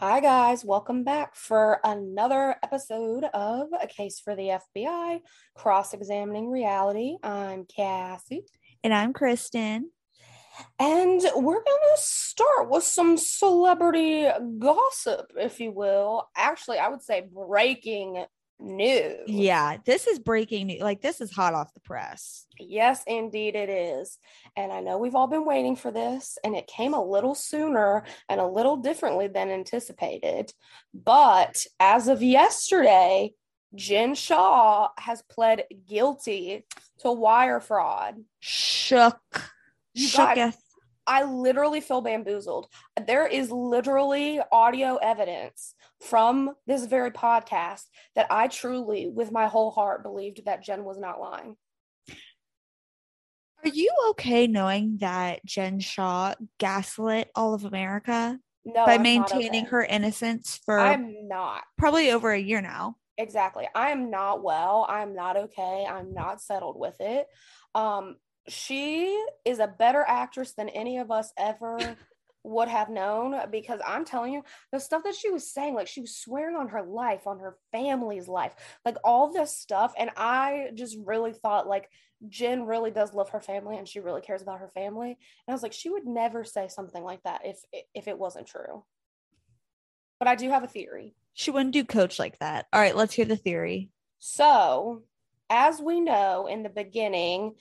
Hi guys, welcome back for another episode of A Case for the FBI, Cross-Examining Reality. I'm Cassie. And I'm Kristen. And we're going to start with some celebrity gossip, if you will. Actually, I would say breaking news. Yeah, this is breaking news. Like, this is hot off the press. Yes, indeed it is. And I know we've all been waiting for this, and it came a little sooner and a little differently than anticipated. But as of yesterday, Jen Shah has pled guilty to wire fraud. Shook. God, I literally feel bamboozled. There is literally audio evidence from this very podcast that I truly, with my whole heart, believed that Jen was not lying. Are you okay knowing that Jen Shah gaslit all of America by maintaining her innocence for probably over a year now? Exactly. I am not well. I'm not okay. I'm not settled with it. She is a better actress than any of us ever would have known, because I'm telling you, the stuff that she was saying, like, she was swearing on her life, on her family's life, like all this stuff. And I just really thought, like, Jen really does love her family and she really cares about her family. And I was like, she would never say something like that if it wasn't true. But I do have a theory. She wouldn't do Coach like that. All right, let's hear the theory. So, as we know, in the beginning,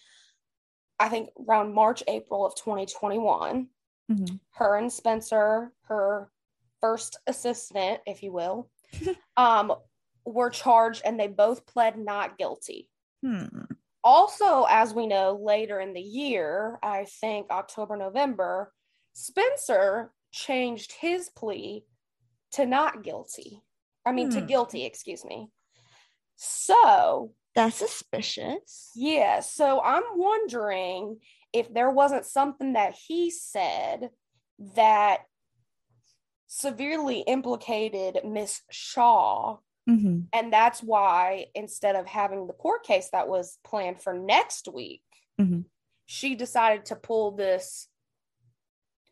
I think around March, April of 2021, her and Spencer, her first assistant, if you will, were charged, and they both pled not guilty. Also, as we know, later in the year, I think October, November, Spencer changed his plea to not guilty. To guilty, excuse me. So, that's suspicious. Yeah. So I'm wondering if there wasn't something that he said that severely implicated Miss Shah. And that's why, instead of having the court case that was planned for next week, she decided to pull this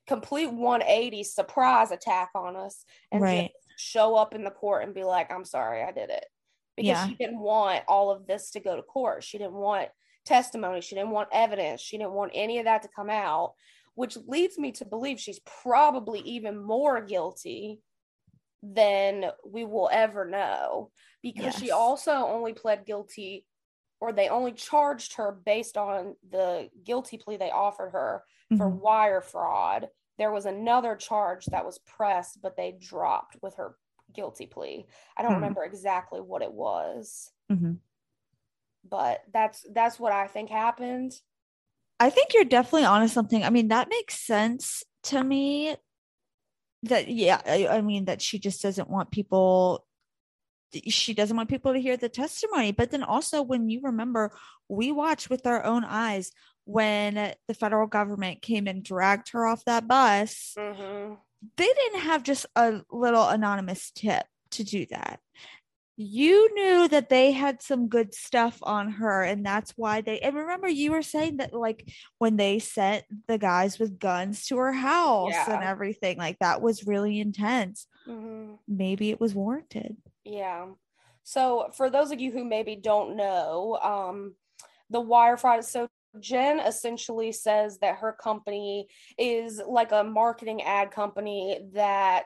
complete 180 surprise attack on us and just show up in the court and be like, I'm sorry, I did it. Because she didn't want all of this to go to court. She didn't want testimony. She didn't want evidence. She didn't want any of that to come out, which leads me to believe she's probably even more guilty than we will ever know. Because she also only pled guilty, or they only charged her based on the guilty plea they offered her for wire fraud. There was another charge that was pressed, but they dropped with her guilty plea. I don't remember exactly what it was, but that's what I think happened. I think you're definitely onto something. I mean, that makes sense to me. That I mean, that she just doesn't want people. She doesn't want people to hear the testimony. But then also, when you remember, we watched with our own eyes when the federal government came and dragged her off that bus. They didn't have just a little anonymous tip to do that. You knew that they had some good stuff on her, and that's why they, and remember you were saying that, like, when they sent the guys with guns to her house and everything, like, that was really intense. Maybe it was warranted. So for those of you who maybe don't know, the wire fraud is so Jen essentially says that her company is like a marketing ad company that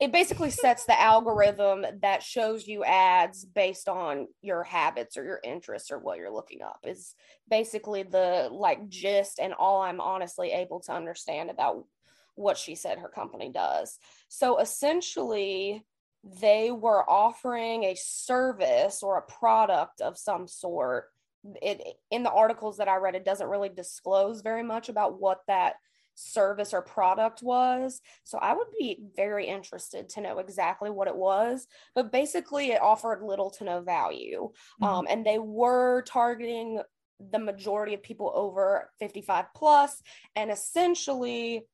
it basically sets the algorithm that shows you ads based on your habits or your interests or what you're looking up is basically the, like, gist, and all I'm honestly able to understand about what she said her company does. So essentially, they were offering a service or a product of some sort. It, in the articles that I read, it doesn't really disclose very much about what that service or product was. So I would be very interested to know exactly what it was. But basically, it offered little to no value. And they were targeting the majority of people over 55 plus, and essentially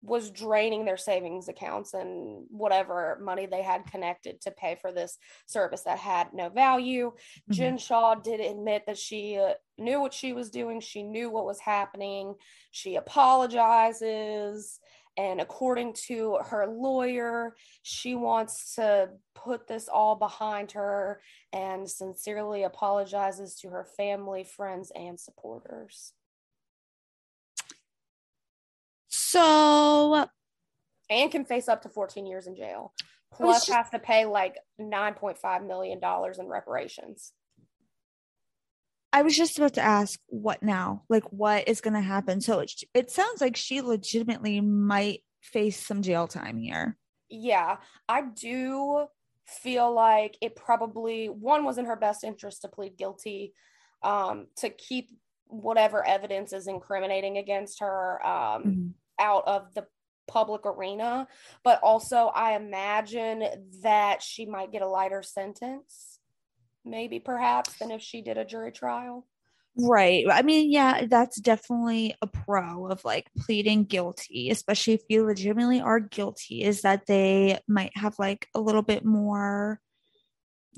was draining their savings accounts and whatever money they had connected to pay for this service that had no value. Jen Shah did admit that she knew what she was doing. She knew what was happening. She apologizes. And according to her lawyer, she wants to put this all behind her and sincerely apologizes to her family, friends, and supporters. So, and can face up to 14 years in jail. Plus has to pay like $9.5 million in reparations. I was just about to ask, what now? Like, what is going to happen? So it sounds like she legitimately might face some jail time here. Yeah, I do feel like it probably, one, was in her best interest to plead guilty, to keep whatever evidence is incriminating against her out of the public arena. But also, I imagine that she might get a lighter sentence, maybe perhaps, than if she did a jury trial. Right. I mean, yeah, that's definitely a pro of like pleading guilty, especially if you legitimately are guilty, is that they might have like a little bit more,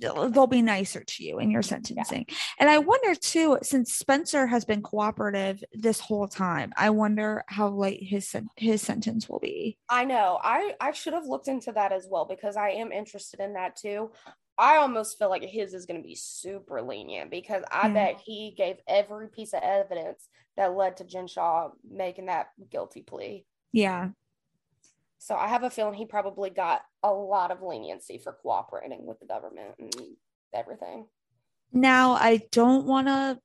they'll be nicer to you in your sentencing. Yeah. And I wonder too, since Spencer has been cooperative this whole time, I wonder how light his sentence will be. I know. I should have looked into that as well, because I am interested in that too. I almost feel like his is going to be super lenient, because I bet he gave every piece of evidence that led to Jen Shah making that guilty plea. Yeah. So I have a feeling he probably got a lot of leniency for cooperating with the government and everything. Now, I don't want to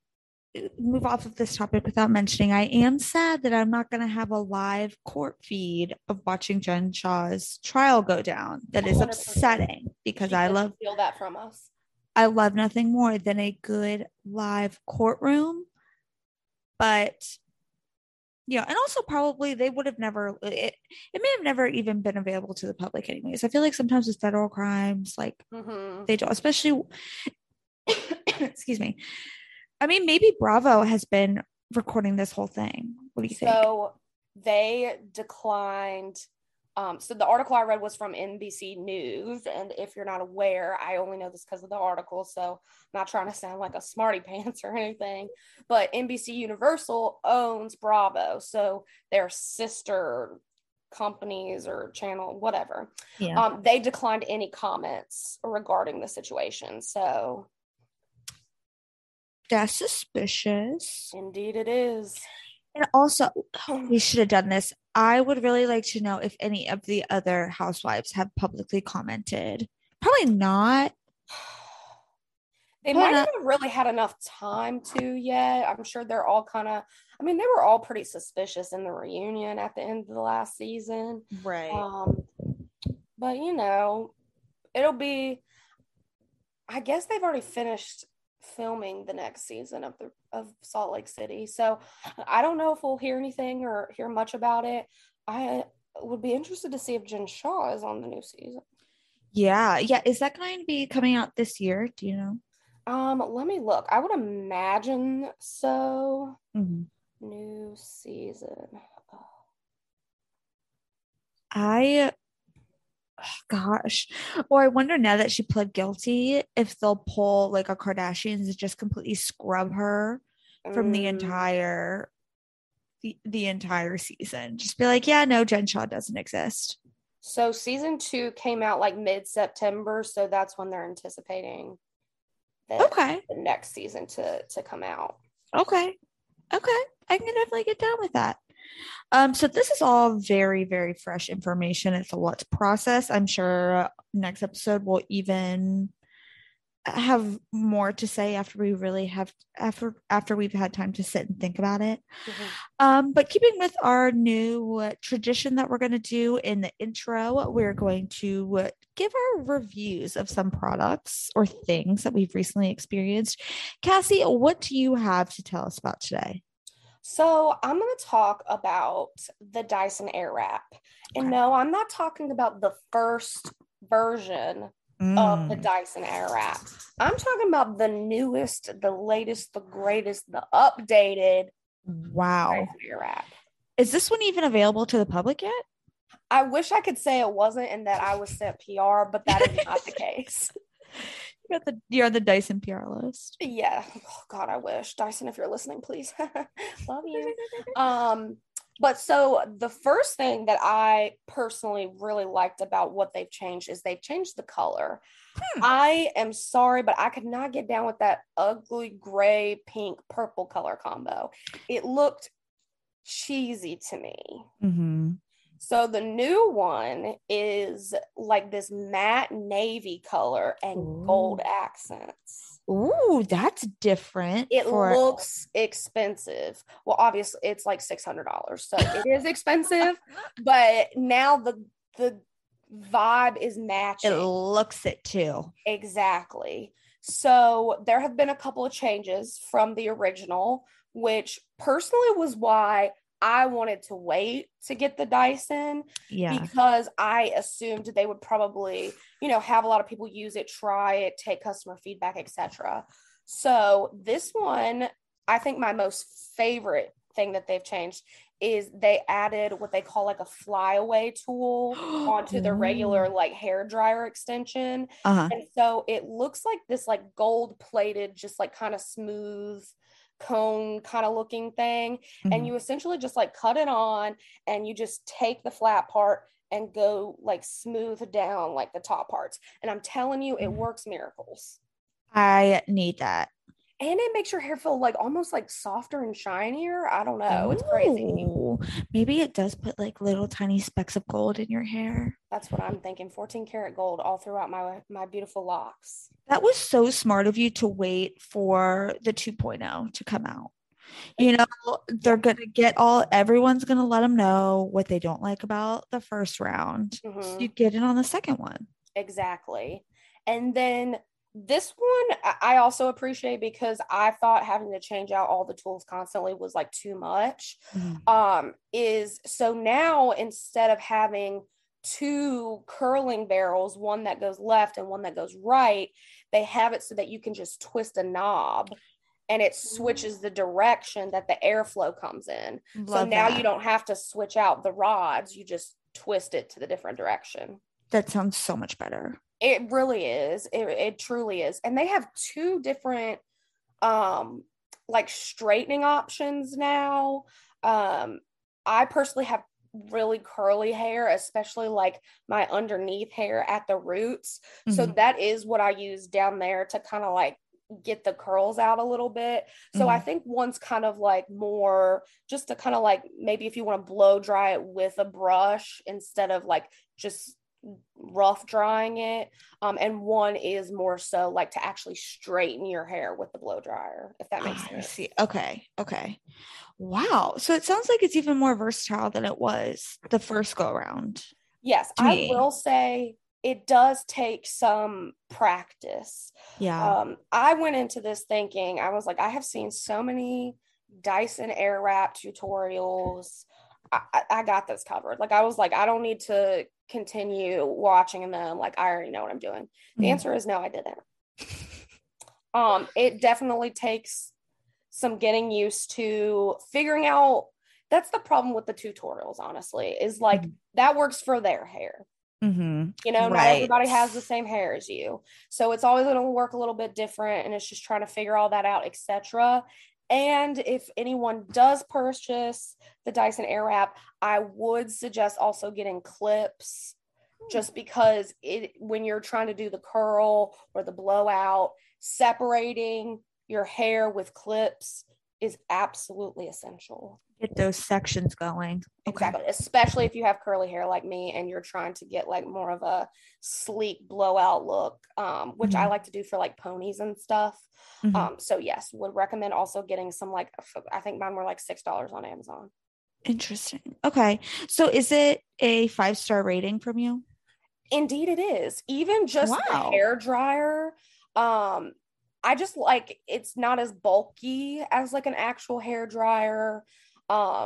move off of this topic without mentioning, I am sad that I'm not going to have a live court feed of watching Jen Shah's trial go down. That is 100%. Upsetting, because I love feel that from us. I love nothing more than a good live courtroom, but yeah, and also probably they would have never. It may have never even been available to the public, anyways. I feel like sometimes with federal crimes, like they don't, especially. Excuse me. I mean, maybe Bravo has been recording this whole thing. What do you think? So they declined. So the article I read was from NBC News. And if you're not aware, I only know this because of the article, so I'm not trying to sound like a smarty pants or anything, but NBC Universal owns Bravo. So their sister companies or channel, whatever. Yeah. They declined any comments regarding the situation. So that's suspicious. Indeed it is. And also, we should have done this. I would really like to know if any of the other housewives have publicly commented. Probably not. They might not have really had enough time to yet. I'm sure they're all kind of, I mean, they were all pretty suspicious in the reunion at the end of the last season. Right. But, you know, it'll be, I guess they've already finished filming the next season of the Salt Lake City, so I don't know if we'll hear anything or hear much about it. I would be interested to see if Jen Shah is on the new season. Yeah, is that going to be coming out this year, do you know? Let me look. I would imagine so. New season. Gosh. Or I wonder now that she pled guilty if they'll pull like a Kardashians and just completely scrub her from the entire season. Just be like, yeah, no, Jen Shah doesn't exist. So season 2 came out like mid-September, so that's when they're anticipating the next season to come out. Okay. I can definitely get down with that. So this is all very, very fresh information. It's a lot to process. I'm sure next episode we'll even have more to say after we really have after we've had time to sit and think about it. But keeping with our new tradition that we're going to do in the intro, we're going to give our reviews of some products or things that we've recently experienced. Cassie, what do you have to tell us about today? So I'm going to talk about the Dyson Airwrap. And no, I'm not talking about the first version of the Dyson Airwrap. I'm talking about the newest, the latest, the greatest, the updated Dyson Airwrap. Is this one even available to the public yet? I wish I could say it wasn't and that I was sent PR, but that is not the case. You're on the Dyson PR list. Yeah. Oh, God, I wish. Dyson, if you're listening, please. Love you. But so the first thing that I personally really liked about what they've changed is they've changed the color. I am sorry, but I could not get down with that ugly gray, pink, purple color combo. It looked cheesy to me. Mm-hmm. So the new one is like this matte navy color and gold accents. Ooh, that's different. It looks expensive. Well, obviously it's like $600, so it is expensive, but now the vibe is matching. It looks it too. Exactly. So there have been a couple of changes from the original, which personally was why I wanted to wait to get the Dyson because I assumed they would probably, you know, have a lot of people use it, try it, take customer feedback, etc. So this one, I think my most favorite thing that they've changed is they added what they call like a flyaway tool onto the regular like hair dryer extension. And so it looks like this like gold plated, just like kind of smooth cone kind of looking thing, and you essentially just like cut it on and you just take the flat part and go like smooth down like the top parts, and I'm telling you it works miracles. I need that. And it makes your hair feel like almost like softer and shinier. I don't know. It's crazy. Maybe it does put like little tiny specks of gold in your hair. That's what I'm thinking. 14 karat gold all throughout my beautiful locks. That was so smart of you to wait for the 2.0 to come out. You know, they're going to get everyone's going to let them know what they don't like about the first round. So you get it on the second one. Exactly. And then this one I also appreciate because I thought having to change out all the tools constantly was like too much. So now instead of having two curling barrels, one that goes left and one that goes right, they have it so that you can just twist a knob and it switches the direction that the airflow comes in. Now you don't have to switch out the rods. You just twist it to the different direction. That sounds so much better. It really is. It truly is. And they have two different, like straightening options now. I personally have really curly hair, especially like my underneath hair at the roots. So that is what I use down there to kind of like get the curls out a little bit. So I think one's kind of like more just to kind of like, maybe if you want to blow dry it with a brush instead of like just rough drying it, and one is more so like to actually straighten your hair with the blow dryer, if that makes sense. See. Okay Wow, so it sounds like it's even more versatile than it was the first go around. Yes, I will say it does take some practice. I went into this thinking, I was like, I have seen so many Dyson Airwrap tutorials. I got this covered. Like, I was like, I don't need to continue watching them. Like, I already know what I'm doing. The answer is no, I didn't. It definitely takes some getting used to, figuring out. That's the problem with the tutorials, honestly, is like that works for their hair. You know, not everybody has the same hair as you. So it's always going to work a little bit different. And it's just trying to figure all that out, etc. And if anyone does purchase the Dyson Airwrap, I would suggest also getting clips, just because when you're trying to do the curl or the blowout, separating your hair with clips is absolutely essential. Get those sections going. Exactly. Okay. Especially if you have curly hair like me and you're trying to get like more of a sleek blowout look, which I like to do for like ponies and stuff. So yes, would recommend also getting some, like, I think mine were like $6 on Amazon. Interesting. Okay. So is it a 5-star rating from you? Indeed it is. Even just the hair dryer, I just like, it's not as bulky as like an actual hair dryer. And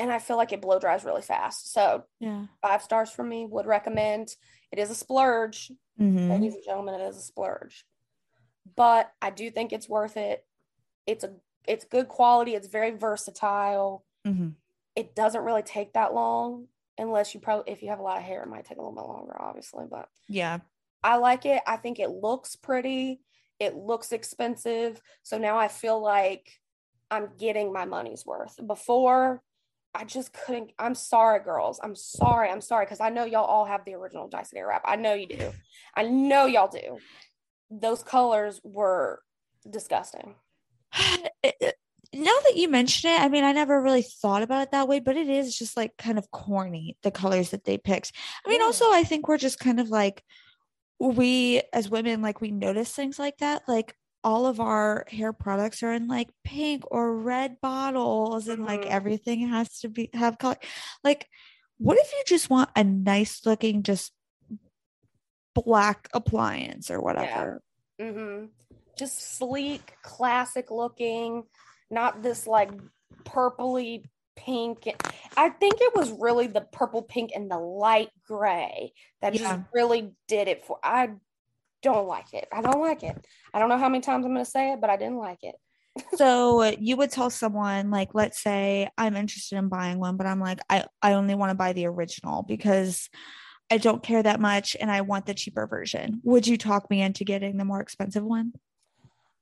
I feel like it blow dries really fast. So 5 stars from me, would recommend. It is a splurge. Ladies and gentlemen, it is a splurge, but I do think it's worth it. It's good quality. It's very versatile. It doesn't really take that long, unless if you have a lot of hair, it might take a little bit longer, obviously, but I like it. I think it looks pretty. It looks expensive. So now I feel like I'm getting my money's worth. Before, I just couldn't. I'm sorry, girls. I'm sorry. I'm sorry. Because I know y'all all have the original Dyson Airwrap. I know you do. I know y'all do. Those colors were disgusting. Now that you mention it, I mean, I never really thought about it that way, but it is just like kind of corny, the colors that they picked. I mean, also, I think we're just kind of like, we as women, like we notice things like that. Like all of our hair products are in like pink or red bottles and like everything has to be have color. Like, what if you just want a nice looking, just black appliance or whatever? Yeah. Mm-hmm. Just sleek, classic looking. Not this like purpley pink. I think it was really the purple pink and the light gray that just really did it for. I don't like it. I don't like it. I don't know how many times I'm going to say it, but I didn't like it. So you would tell someone, like, let's say I'm interested in buying one, but I'm like, I only want to buy the original because I don't care that much and I want the cheaper version. Would you talk me into getting the more expensive one?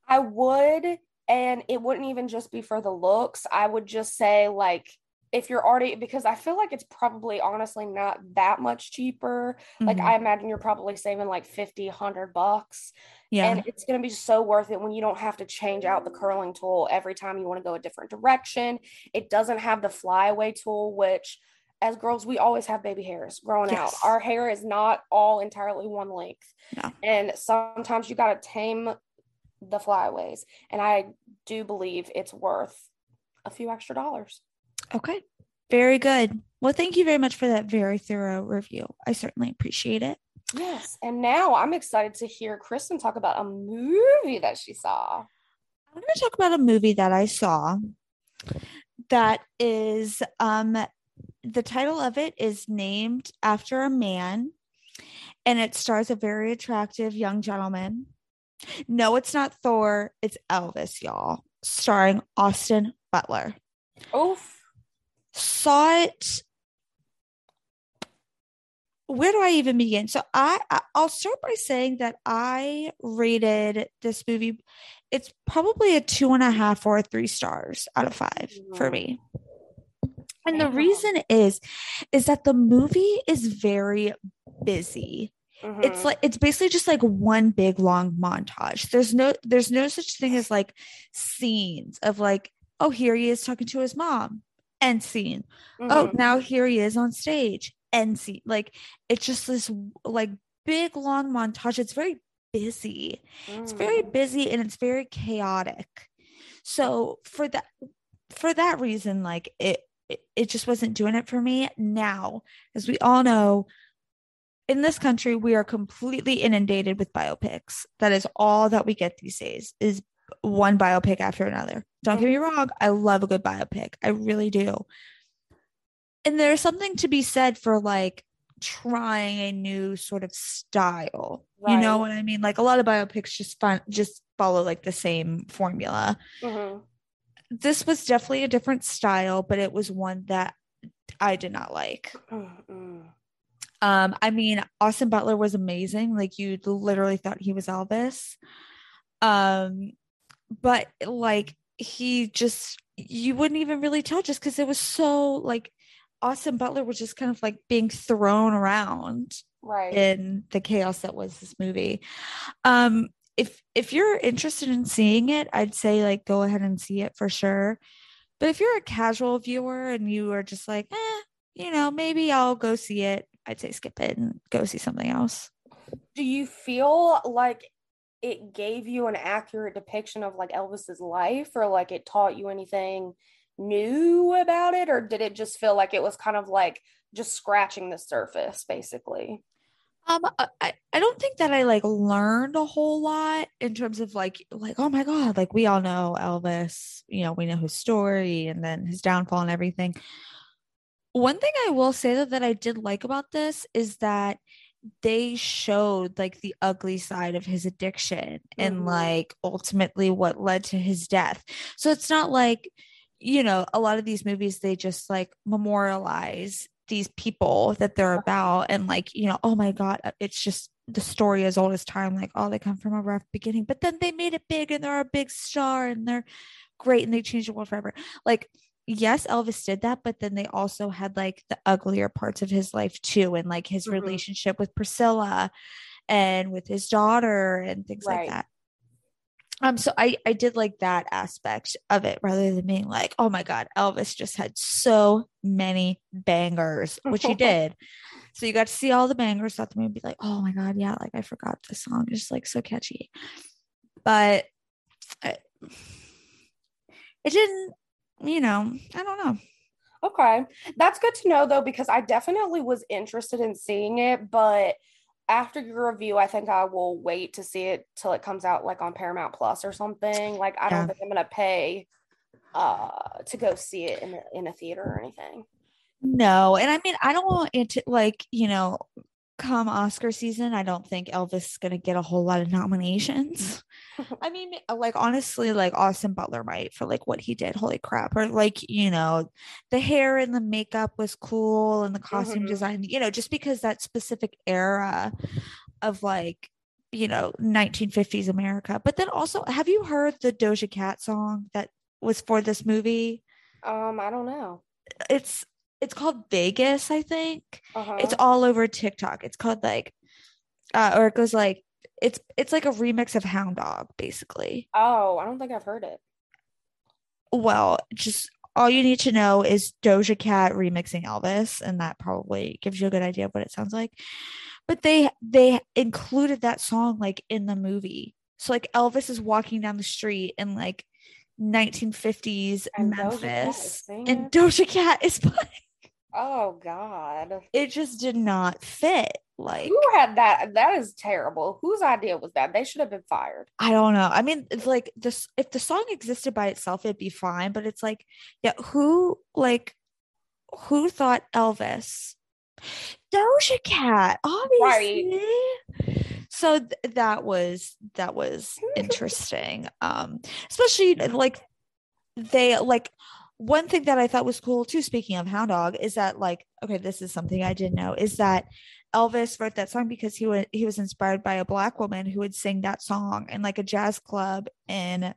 I would. And it wouldn't even just be for the looks. I would just say, like, if you're already, because I feel like it's probably honestly not that much cheaper. Mm-hmm. Like, I imagine you're probably saving like $50, $100. Yeah. And it's going to be so worth it when you don't have to change out the curling tool every time you want to go a different direction. It doesn't have the flyaway tool, which as girls, we always have baby hairs growing out. Our hair is not all entirely one length. No. And sometimes you got to tame the flyaways, and I do believe it's worth a few extra dollars. Okay, very good. Well, thank you very much for that very thorough review. I certainly appreciate it. Yes, and now I'm excited to hear Kristen talk about a movie that she saw. I'm going to talk about a movie that I saw that is, the title of it is named after a man, and it stars a very attractive young gentleman. No, it's not Thor. It's Elvis, y'all. Starring Austin Butler. Oof. Saw it. Where do I even begin? So I'll start by saying that I rated this movie. It's probably a 2.5 or 3 stars out of 5 for me. And the reason is that the movie is very busy. Mm-hmm. It's like, it's basically just like one big long montage. There's no such thing as like scenes of like, oh, here he is talking to his mom, end scene. Mm-hmm. Oh, now here he is on stage, end scene. Like, it's just this like big long montage. It's very busy. Mm. It's very busy and it's very chaotic. So for that reason, like it just wasn't doing it for me. Now, as we all know, in this country, we are completely inundated with biopics. That is all that we get these days, is one biopic after another. Don't get me wrong. I love a good biopic. I really do. And there's something to be said for like trying a new sort of style. Right. You know what I mean? Like a lot of biopics just follow like the same formula. Mm-hmm. This was definitely a different style, but it was one that I did not like. Mm-hmm. I mean, Austin Butler was amazing. Like, you literally thought he was Elvis. But like, he just, you wouldn't even really tell, just because it was so like Austin Butler was just kind of like being thrown around in the chaos that was this movie. If you're interested in seeing it, I'd say like, go ahead and see it for sure. But if you're a casual viewer and you are just like, you know, maybe I'll go see it, I'd say skip it and go see something else. Do you feel like it gave you an accurate depiction of like Elvis's life, or like it taught you anything new about it? Or did it just feel like it was kind of like just scratching the surface basically? I don't think that I like learned a whole lot in terms of like, oh my God, like we all know Elvis, you know, we know his story and then his downfall and everything. One thing I will say though that I did like about this is that they showed like the ugly side of his addiction and like ultimately what led to his death. So it's not like, you know, a lot of these movies, they just like memorialize these people that they're about and like, you know, oh my God, it's just the story as old as time. Like, oh, they come from a rough beginning, but then they made it big and they're a big star and they're great and they changed the world forever. Like, yes, Elvis did that, but then they also had like the uglier parts of his life too, and like his mm-hmm. relationship with Priscilla and with his daughter and things right. like that. So I did like that aspect of it rather than being like, oh my God, Elvis just had so many bangers, which he did. So you got to see all the bangers, thought the movie be like, oh my God, yeah, like I forgot the song. It's just like so catchy. But it didn't, you know, I don't know. Okay. That's good to know though, because I definitely was interested in seeing it, but after your review, I think I will wait to see it till it comes out like on Paramount Plus or something. Like, I don't think I'm going to pay to go see it in a theater or anything. No. And I mean, I don't want it to, like, you know, come Oscar season, I don't think Elvis is going to get a whole lot of nominations. I mean, like, honestly, like Austin Butler might for like what he did. Holy crap. Or like, you know, the hair and the makeup was cool and the costume mm-hmm. design, you know, just because that specific era of like, you know, 1950s America. But then also, have you heard the Doja Cat song that was for this movie? I don't know. It's called Vegas, I think. Uh-huh. It's all over TikTok. It's called like, or it goes like, it's like a remix of Hound Dog, basically. Oh, I don't think I've heard it. Well, just all you need to know is Doja Cat remixing Elvis, and that probably gives you a good idea of what it sounds like. But they included that song like in the movie. So like Elvis is walking down the street in like 1950s and Memphis, and Doja Cat is playing. Oh God! It just did not fit. Like, who had that? That is terrible. Whose idea was that? They should have been fired. I don't know. I mean, it's like this. If the song existed by itself, it'd be fine. But it's like, yeah, who thought Elvis? Doja Cat, obviously. Right. So that was interesting. Especially like they like. One thing that I thought was cool too, speaking of Hound Dog, is that like, okay, this is something I didn't know, is that Elvis wrote that song because he was inspired by a Black woman who would sing that song in like a jazz club in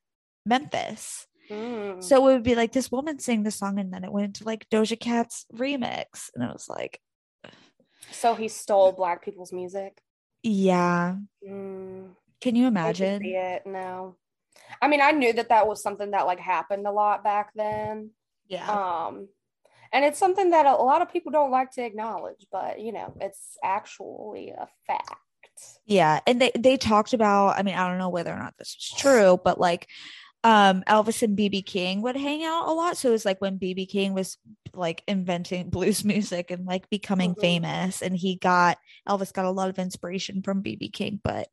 Memphis. Mm. So it would be like this woman sang the song, and then it went into like Doja Cat's remix, and it was like, so he stole Black people's music. Yeah. Mm. Can you imagine? I didn't see it. No. I mean, I knew that was something that like happened a lot back then. Yeah. And it's something that a lot of people don't like to acknowledge, but you know, it's actually a fact. Yeah. And they talked about, I mean, I don't know whether or not this was true, but like, Elvis and B.B. King would hang out a lot. So it was like when B.B. King was like inventing blues music and like becoming mm-hmm. famous, and Elvis got a lot of inspiration from B.B. King. But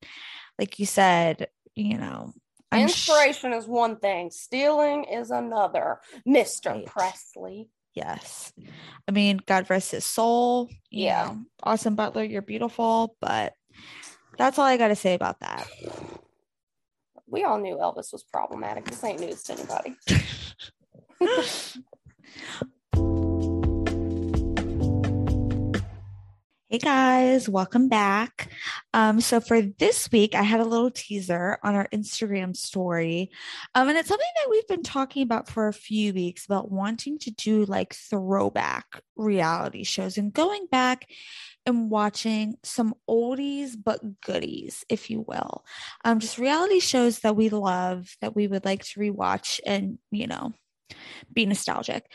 like you said, you know, inspiration is one thing, stealing is another, Mr. Right. Presley. Yes. I mean, God rest his soul. You know, Austin Butler, you're beautiful, but that's all I got to say about that. We all knew Elvis was problematic. This ain't news to anybody. Hey guys, welcome back. So for this week, I had a little teaser on our Instagram story. And it's something that we've been talking about for a few weeks, about wanting to do like throwback reality shows and going back and watching some oldies but goodies, if you will. Just reality shows that we love, that we would like to rewatch and, you know, be nostalgic.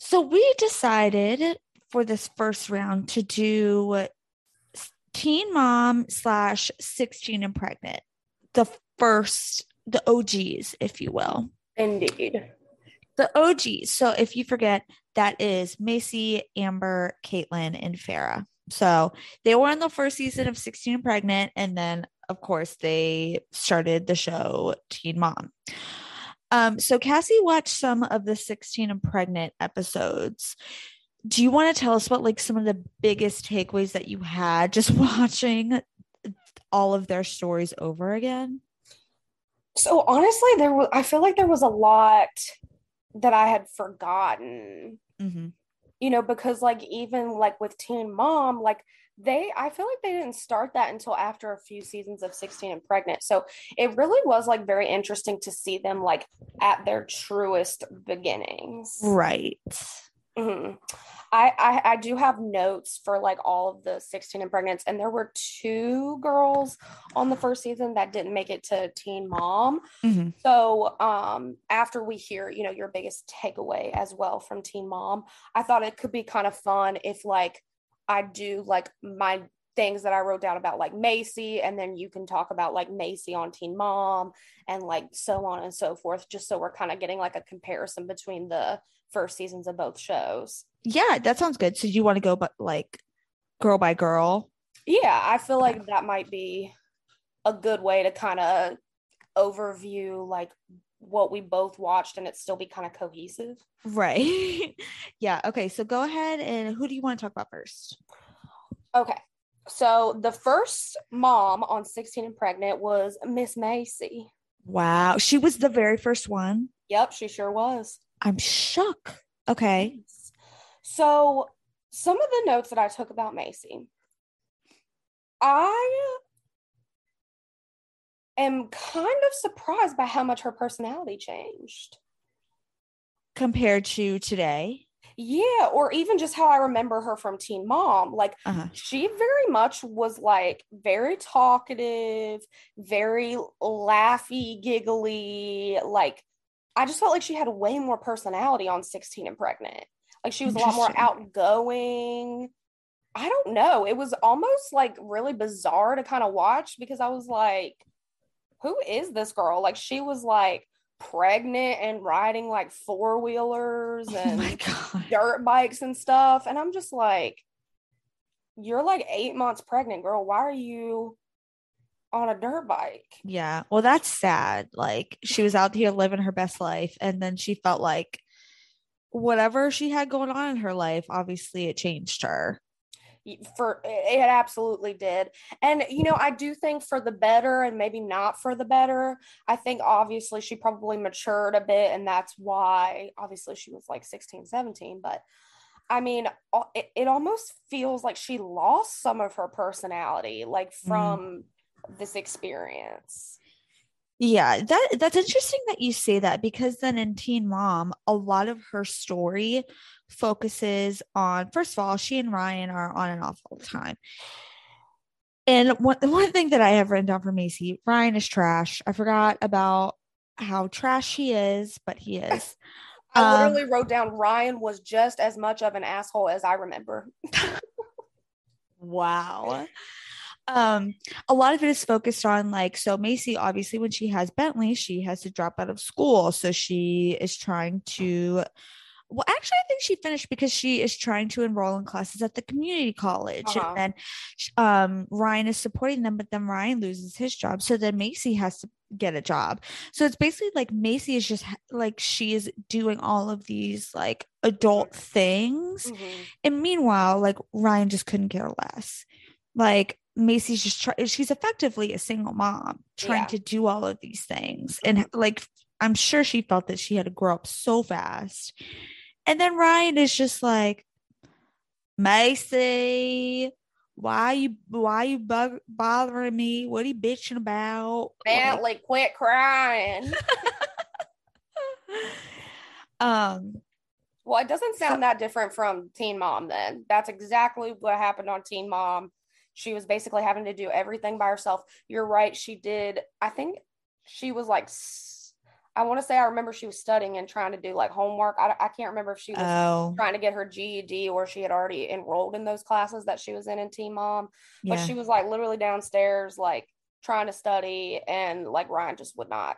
So we decided for this first round to do Teen Mom / 16 and Pregnant, the OGs, if you will. Indeed. The OGs. So if you forget, that is Maci, Amber, Caitlyn, and Farrah. So they were on the first season of 16 and Pregnant, and then of course they started the show Teen Mom. So Cassie watched some of the 16 and Pregnant episodes. Do you want to tell us about like some of the biggest takeaways that you had just watching all of their stories over again? So honestly, I feel like there was a lot that I had forgotten. Mm-hmm. you know, because like, even like with Teen Mom, like I feel like they didn't start that until after a few seasons of 16 and Pregnant. So it really was like very interesting to see them like at their truest beginnings. Right. Mm-hmm. I do have notes for like all of the 16 and Pregnant, and there were two girls on the first season that didn't make it to Teen Mom. Mm-hmm. So after we hear, you know, your biggest takeaway as well from Teen Mom, I thought it could be kind of fun if like I do like my things that I wrote down about like Maci, and then you can talk about like Maci on Teen Mom and like so on and so forth, just so we're kind of getting like a comparison between the first seasons of both shows. Yeah, that sounds good. So you want to go but like girl by girl? Yeah, I feel like that might be a good way to kind of overview like what we both watched and it still be kind of cohesive. Right. Yeah. Okay, so go ahead, and who do you want to talk about first? Okay, so the first mom on 16 and Pregnant was Miss Maci. Wow, she was the very first one? Yep, she sure was. I'm shook. Okay. So some of the notes that I took about Maci, I am kind of surprised by how much her personality changed compared to today. Yeah, or even just how I remember her from Teen Mom. Like, she very much was like very talkative, very laughy, giggly, like I just felt like she had way more personality on 16 and Pregnant. Like, she was a lot more outgoing. I don't know. It was almost like really bizarre to kind of watch, because I was like, who is this girl? Like, she was like pregnant and riding like four wheelers and dirt bikes and stuff. And I'm just like, you're like 8 months pregnant, girl. Why are you on a dirt bike? Yeah, well, that's sad. Like, she was out here living her best life, and then she felt like whatever she had going on in her life, obviously it changed her. For it absolutely did. And you know, I do think for the better and maybe not for the better. I think obviously she probably matured a bit, and that's why obviously she was like 16, 17, but I mean, it almost feels like she lost some of her personality like from this experience. Yeah, that's interesting that you say that, because then in Teen Mom, a lot of her story focuses on, first of all, she and Ryan are on and off all the time. And one thing that I have written down for Maci, Ryan is trash. I forgot about how trash he is, but he is. I literally wrote down Ryan was just as much of an asshole as I remember. Wow. A lot of it is focused on like, so Maci, obviously when she has Bentley, she has to drop out of school. So she is trying to, well, actually I think she finished because she is trying to enroll in classes at the community college. Uh-huh. And then, Ryan is supporting them, but then Ryan loses his job. So then Maci has to get a job. So it's basically like Maci is just like, she is doing all of these like adult things. Mm-hmm. And meanwhile, like Ryan just couldn't care less. Like, Maci's just she's effectively a single mom trying to do all of these things, and like I'm sure she felt that she had to grow up so fast. And then Ryan is just like, Maci, why you bothering me? What are you bitching about? Bentley, like, quit crying. Well, it doesn't sound that different from Teen Mom then. That's exactly what happened on Teen Mom. She was basically having to do everything by herself. You're right. She did. I think she was like, I want to say I remember she was studying and trying to do like homework. I can't remember if she was trying to get her GED or she had already enrolled in those classes that she was in Teen Mom. Yeah. But she was like literally downstairs, like trying to study. And like Ryan just would not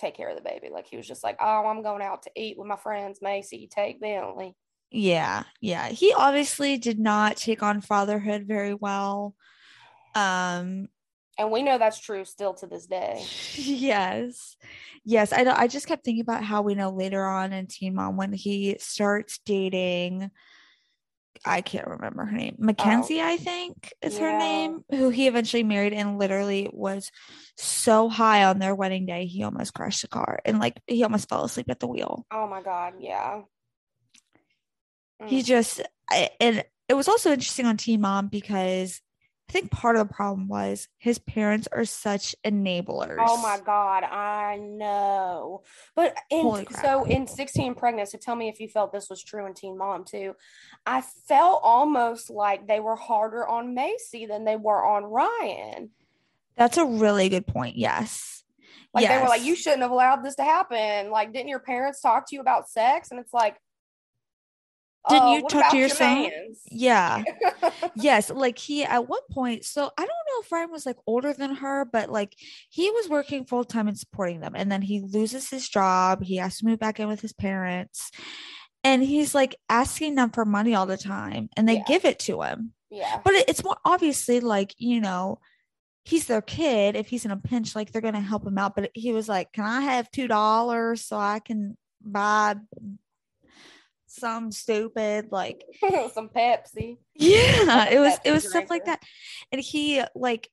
take care of the baby. Like he was just like, oh, I'm going out to eat with my friends. Maci, take Bentley. Yeah. He obviously did not take on fatherhood very well. And we know that's true still to this day. Yes. I just kept thinking about how we know later on in Teen Mom when he starts dating, I can't remember her name. Mackenzie, I think is her name, who he eventually married and literally was so high on their wedding day, he almost crashed the car and like he almost fell asleep at the wheel. Oh my God. Yeah. He just, and it was also interesting on Teen Mom because I think part of the problem was his parents are such enablers. Oh my God, I know. But in 16 and Pregnant, so tell me if you felt this was true in Teen Mom too. I felt almost like they were harder on Maci than they were on Ryan. That's a really good point. Yes. Like yes. They were like, you shouldn't have allowed this to happen. Like, didn't your parents talk to you about sex? And it's like, didn't you talk to your son? Yeah. Yes. Like he, at one point, so I don't know if Ryan was like older than her, but like he was working full time and supporting them. And then he loses his job. He has to move back in with his parents and he's like asking them for money all the time and they give it to him. Yeah. But it's more obviously like, you know, he's their kid. If he's in a pinch, like they're going to help him out. But he was like, can I have $2 so I can buy some stupid like some Pepsi? Yeah, it was stuff like that. And he like,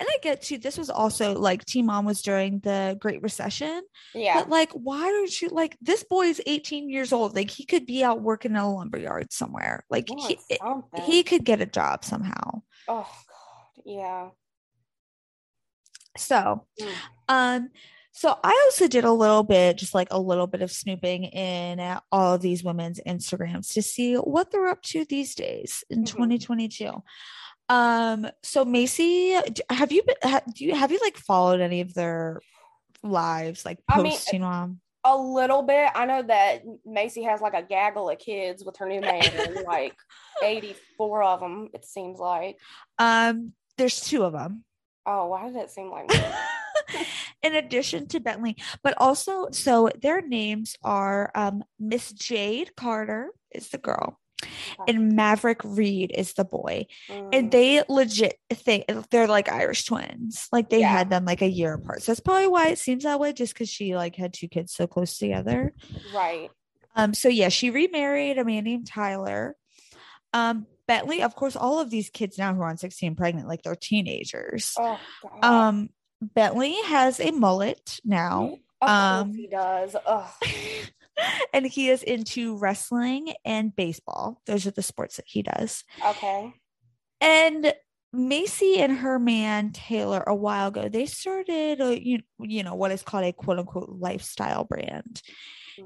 and I get too, this was also like Teen Mom was during the Great Recession. Yeah, but like why don't you, like this boy is 18 years old, like he could be out working in a lumberyard somewhere, like he could get a job somehow. Oh God, yeah. So so I also did a little bit of snooping in at all of these women's Instagrams to see what they're up to these days in 2022. So Maci, have you like followed any of their lives, like posts, you know? A little bit. I know that Maci has like a gaggle of kids with her new man, like 84 of them, it seems like. There's two of them. Oh, why did it seem like that? In addition to Bentley, but also, so their names are Miss Jade Carter is the girl and Maverick Reed is the boy. And they legit think they're like Irish twins. Like they had them like a year apart. So that's probably why it seems that way, just because she like had two kids so close together. Right. So yeah, she remarried a man named Tyler. Bentley, of course, all of these kids now who are on 16 and Pregnant, like they're teenagers. Oh, God. Bentley has a mullet now. He does. And he is into wrestling and baseball. Those are the sports that he does. Okay. And Maci and her man Taylor a while ago, they started you know what is called a quote unquote lifestyle brand.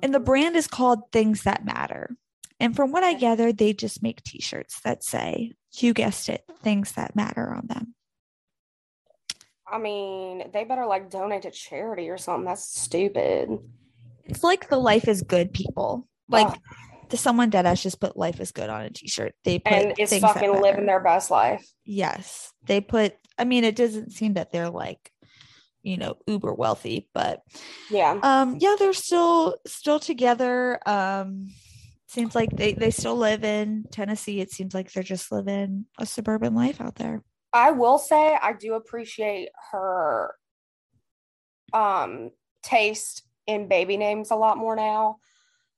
And the brand is called Things That Matter. And from what I gather, they just make t-shirts that say, you guessed it, things that matter on them. I mean, they better like donate to charity or something. That's stupid. It's like the Life Is Good people. Like someone dead ass just put Life Is Good on a t-shirt. They put and it's fucking living their best life. Yes. They put, I mean, it doesn't seem that they're like, you know, uber wealthy, but yeah. Yeah, they're still together. Seems like they still live in Tennessee. It seems like they're just living a suburban life out there. I will say I do appreciate her taste in baby names a lot more now.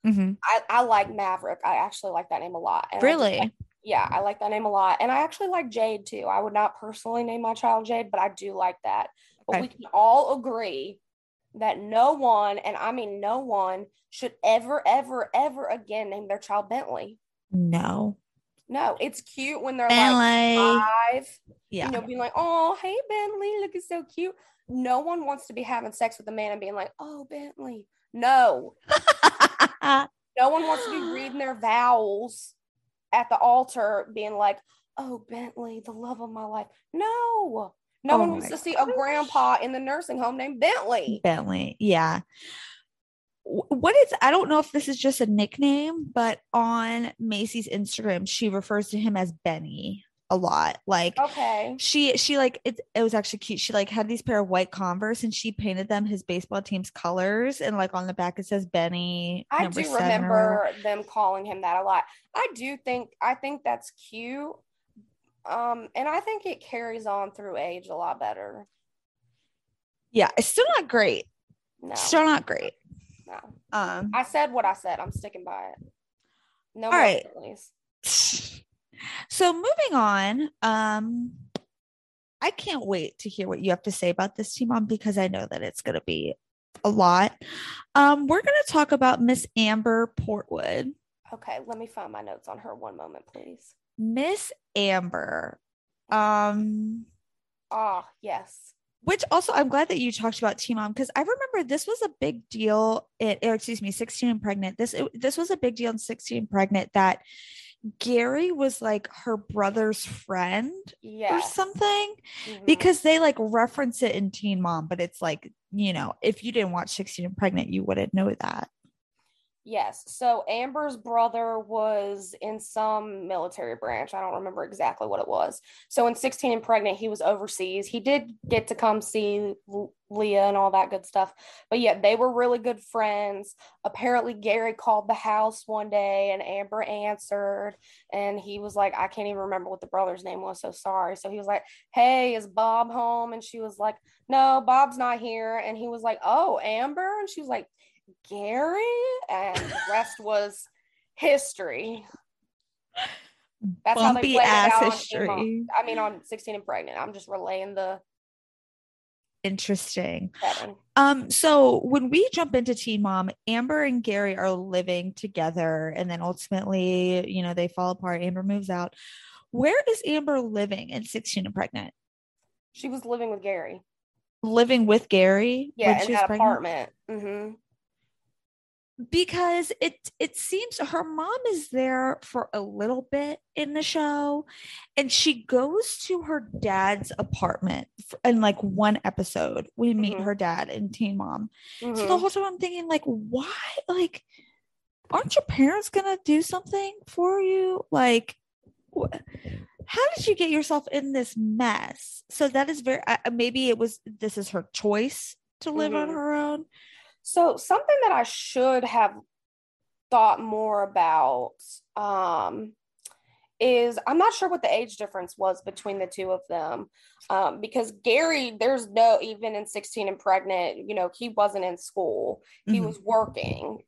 Mm-hmm. I like Maverick. I actually like that name a lot. And really? I like that name a lot. And I actually like Jade too. I would not personally name my child Jade, but I do like that. But we can all agree that no one, and I mean no one, should ever, ever, ever again name their child Bentley. No. No, it's cute when they're Bentley, like 5. Yeah. You know, being like, oh, hey, Bentley, look, it's so cute. No one wants to be having sex with a man and being like, oh, Bentley. No. No one wants to be reading their vows at the altar being like, oh, Bentley, the love of my life. No. No one wants to see a grandpa in the nursing home named Bentley. Bentley, yeah. What is, I don't know if this is just a nickname, but on Maci's Instagram, she refers to him as Benny a lot. Like, okay, she like, it was actually cute. She like had these pair of white Converse and she painted them his baseball team's colors. And like on the back, it says Benny. I do remember them calling him that a lot. I think that's cute. And I think it carries on through age a lot better. Yeah, it's still not great. No. Still not great. No. I said what I said. I'm sticking by it. No more right. So moving on, I can't wait to hear what you have to say about this Teen Mom because I know that it's going to be a lot. We're going to talk about Miss Amber Portwood. Okay, let me find my notes on her. One moment, please. Miss Amber. Yes. Which also, I'm glad that you talked about Teen Mom, because I remember this was a big deal. 16 and Pregnant. This was a big deal in 16 and Pregnant that Gary was like her brother's friend or something, because they like reference it in Teen Mom, but it's like, you know, if you didn't watch 16 and Pregnant, you wouldn't know that. Yes. So Amber's brother was in some military branch. I don't remember exactly what it was. So in 16 and Pregnant, he was overseas. He did get to come see Leah and all that good stuff. But yeah, they were really good friends. Apparently Gary called the house one day and Amber answered. And he was like, I can't even remember what the brother's name was. So sorry. So he was like, hey, is Bob home? And she was like, no, Bob's not here. And he was like, oh, Amber? And she was like, Gary? And the rest was history. That's bumpy how they played ass it out history. On 16 and Pregnant. I'm just relaying the interesting setting. So when we jump into Teen Mom, Amber and Gary are living together, and then ultimately, you know, they fall apart. Amber moves out. Where is Amber living in 16 and Pregnant? She was living with Gary. Living with Gary? Yeah, in that apartment. Mm-hmm. Because it seems her mom is there for a little bit in the show, and she goes to her dad's apartment in like one episode. We meet her dad and Teen Mom. So the whole time I'm thinking, like, why? Like, aren't your parents gonna do something for you? Like, how did you get yourself in this mess? So that is very maybe it was this is her choice to live on her own. So something that I should have thought more about is I'm not sure what the age difference was between the two of them, because Gary, even in 16 and Pregnant, you know, he wasn't in school. He was working.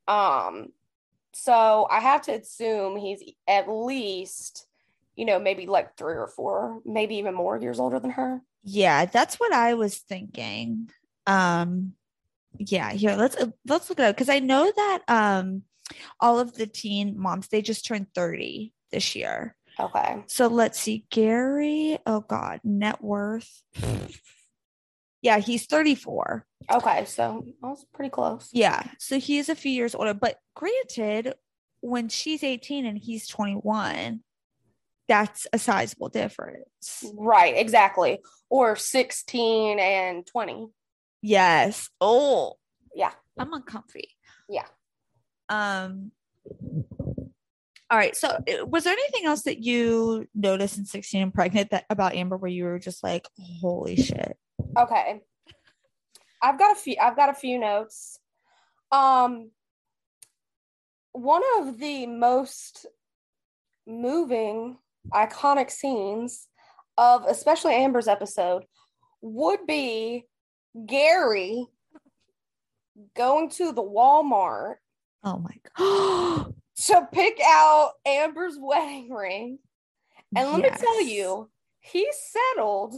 So I have to assume he's at least, you know, maybe like 3 or 4, maybe even more years older than her. Yeah, that's what I was thinking. Yeah, here let's look it up, because I know that all of the teen moms, they just turned 30 this year. Okay, so let's see. Gary, oh god, net worth. Yeah, he's 34. Okay, so I was pretty close. Yeah, so he is a few years older, but granted, when she's 18 and he's 21, that's a sizable difference. Right, exactly. Or 16 and 20. Yes. Oh yeah, I'm uncomfy. Yeah. All right, so was there anything else that you noticed in 16 and Pregnant that about Amber where you were just like, holy shit? Okay, I've got a few notes. One of the most moving iconic scenes of especially Amber's episode would be Gary going to the Walmart. Oh my god! To pick out Amber's wedding ring, and let me tell you, he settled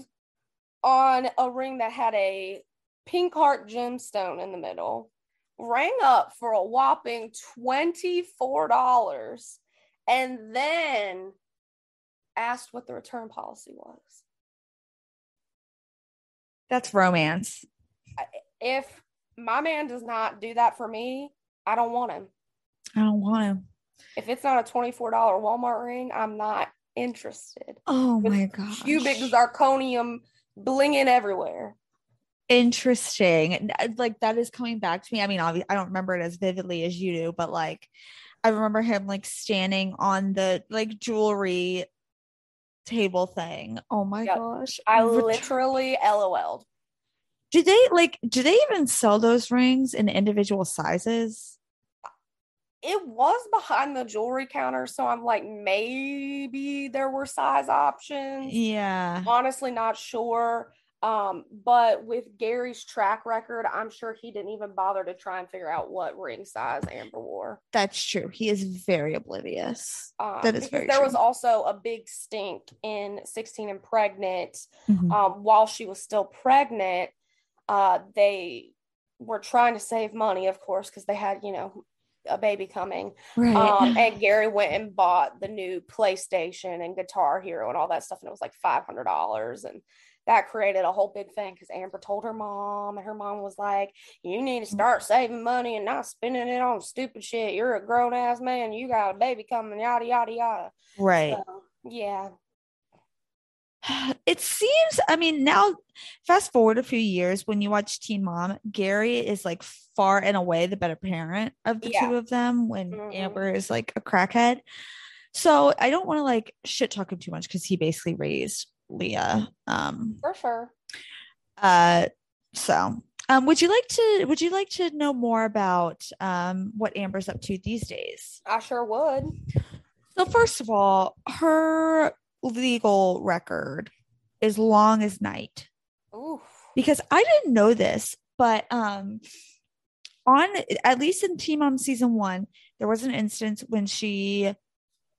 on a ring that had a pink heart gemstone in the middle. Rang up for a whopping $24, and then asked what the return policy was. That's romance. If my man does not do that for me, I don't want him. If it's not a $24 Walmart ring, I'm not interested. Oh my gosh. Cubic zirconium blinging everywhere. Interesting. Like, that is coming back to me. I mean, obviously, I don't remember it as vividly as you do, but like, I remember him like standing on the like jewelry table thing. Oh my gosh, I literally LOL'd. Do they even sell those rings in individual sizes? It was behind the jewelry counter, so I'm like, maybe there were size options. Yeah, honestly not sure. But with Gary's track record, I'm sure he didn't even bother to try and figure out what ring size Amber wore. That's true. He is very oblivious. That is very true. There was also a big stink in 16 and Pregnant. While she was still pregnant, they were trying to save money, of course, because they had, you know, a baby coming. Right. And Gary went and bought the new PlayStation and Guitar Hero and all that stuff. And it was like $500. And that created a whole big thing because Amber told her mom, and her mom was like, you need to start saving money and not spending it on stupid shit. You're a grown ass man. You got a baby coming, yada, yada, yada. Right. So, yeah. It seems, I mean, now fast forward a few years when you watch Teen Mom, Gary is like far and away the better parent of the two of them when Amber is like a crackhead. So I don't want to like shit talk him too much because he basically raised Leah. For sure. Would you like to know more about what Amber's up to these days? I sure would. So first of all, her legal record is long as night. Oof. Because I didn't know this, but on at least in Teen Mom season 1, there was an instance when she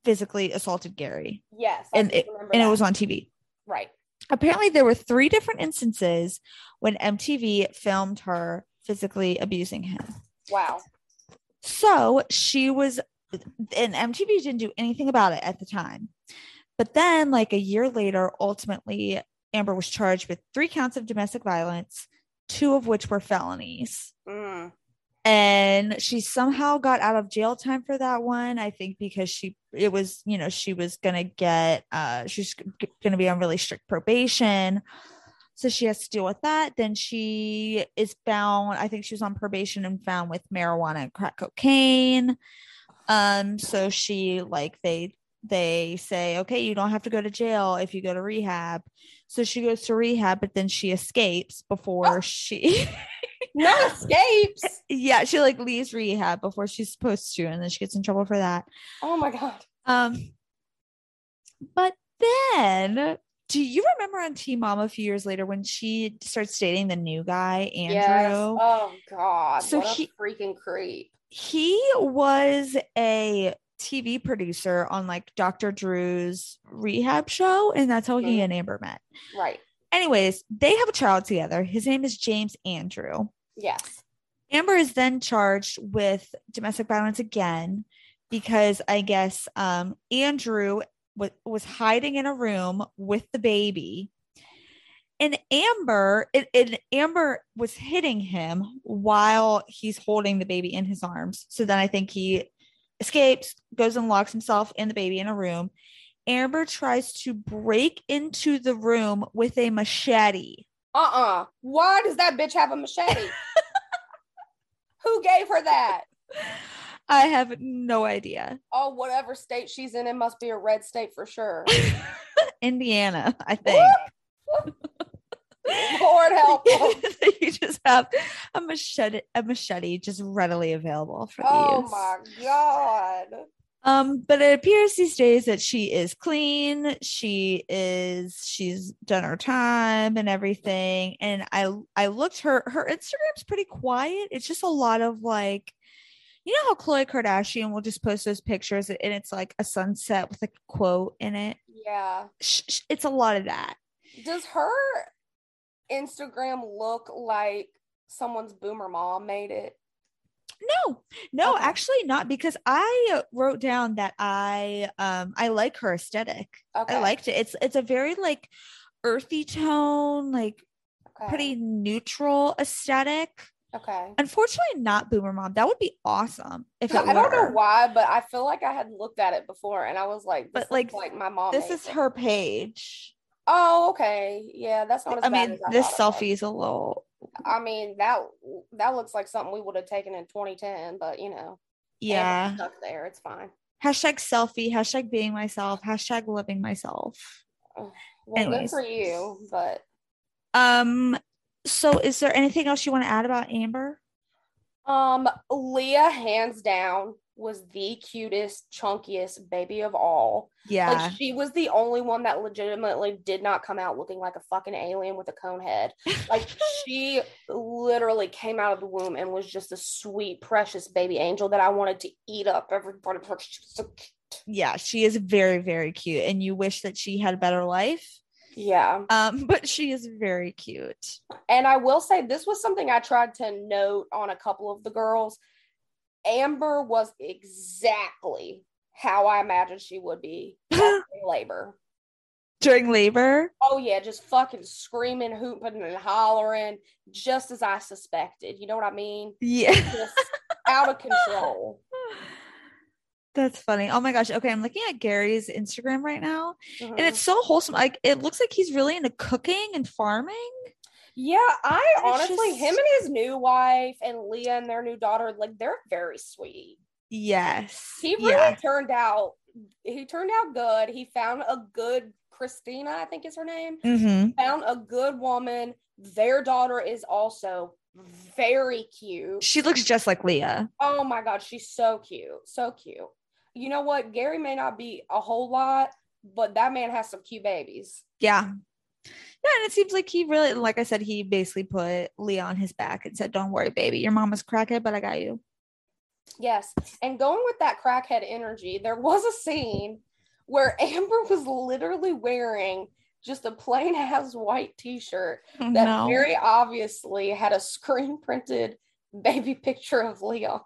physically assaulted Gary. Yes, I remember, and it was on TV. Right. Apparently, there were 3 different instances when MTV filmed her physically abusing him. Wow. So she was, and MTV didn't do anything about it at the time. But then like a year later, ultimately, Amber was charged with 3 counts of domestic violence, 2 of which were felonies. Mm. And she somehow got out of jail time for that one. I think because she was going to get, she's going to be on really strict probation. So she has to deal with that. Then she is found, I think she was on probation and found with marijuana and crack cocaine. So she like, they say, okay, you don't have to go to jail if you go to rehab. So she goes to rehab, but then she escapes before she not escapes. Yeah, she like leaves rehab before she's supposed to, and then she gets in trouble for that. Oh my god. But then do you remember on Teen Mom a few years later when she starts dating the new guy, Andrew? Yes. Oh god. So what a freaking creep. He was a TV producer on like Dr. Drew's rehab show, and that's how he and Amber met. Right. Anyways, they have a child together. His name is James Andrew. Yes. Amber is then charged with domestic violence again because I guess Andrew was hiding in a room with the baby, and Amber was hitting him while he's holding the baby in his arms. So then I think he escapes, goes and locks himself and the baby in a room. Amber tries to break into the room with a machete. Why does that bitch have a machete? Who gave her that? I have no idea. Oh, whatever state she's in, it must be a red state for sure. Indiana, I think. Lord help us. You just have a machete just readily available for use. Oh my god. But it appears these days that she is clean. She's done her time and everything. And I looked, her Instagram's pretty quiet. It's just a lot of like, you know how Khloe Kardashian will just post those pictures and it's like a sunset with like a quote in it. Yeah. It's a lot of that. Does her Instagram look like someone's boomer mom made it? No, okay. Actually not, because I wrote down that I like her aesthetic. Okay. I liked it. It's a very like earthy tone, like pretty neutral aesthetic. Okay. Unfortunately, not boomer mom. That would be awesome if it were. I don't know why, but I feel like I had looked at it before and I was like, this but like my mom. This is her page. Oh, okay. Yeah, that's not as bad. I mean, this selfie's a little. I mean, that looks like something we would have taken in 2010, but you know. Yeah. Stuck there. It's fine. #selfie, #being myself, #loving myself. Well, anyways. Good for you, but. So is there anything else you want to add about Amber? Leah, hands down, was the cutest, chunkiest baby of all. Yeah. Like, she was the only one that legitimately did not come out looking like a fucking alien with a cone head. Like, she literally came out of the womb and was just a sweet, precious baby angel that I wanted to eat up every part of her. She was so cute. Yeah, she is very, very cute. And you wish that she had a better life. Yeah. But she is very cute. And I will say, this was something I tried to note on a couple of the girls. Amber was exactly how I imagined she would be during labor. During labor? Oh, yeah. Just fucking screaming, hooping, and hollering, just as I suspected. You know what I mean? Yeah. Just out of control. That's funny. Oh my gosh. Okay. I'm looking at Gary's Instagram right now, and it's so wholesome. Like, it looks like he's really into cooking and farming. Yeah. Him and his new wife and Leah and their new daughter, like, they're very sweet. Yes. He really turned out good. He found a good Christina, I think is her name. Mm-hmm. Found a good woman. Their daughter is also very cute. She looks just like Leah. Oh my God, she's so cute. So cute. You know what? Gary may not be a whole lot, but that man has some cute babies. Yeah. Yeah, and it seems like he really, like I said, he basically put Leah on his back and said, "Don't worry, baby. Your mama's crackhead, but I got you." Yes. And going with that crackhead energy, there was a scene where Amber was literally wearing just a plain ass white t-shirt that very obviously had a screen printed baby picture of Leon.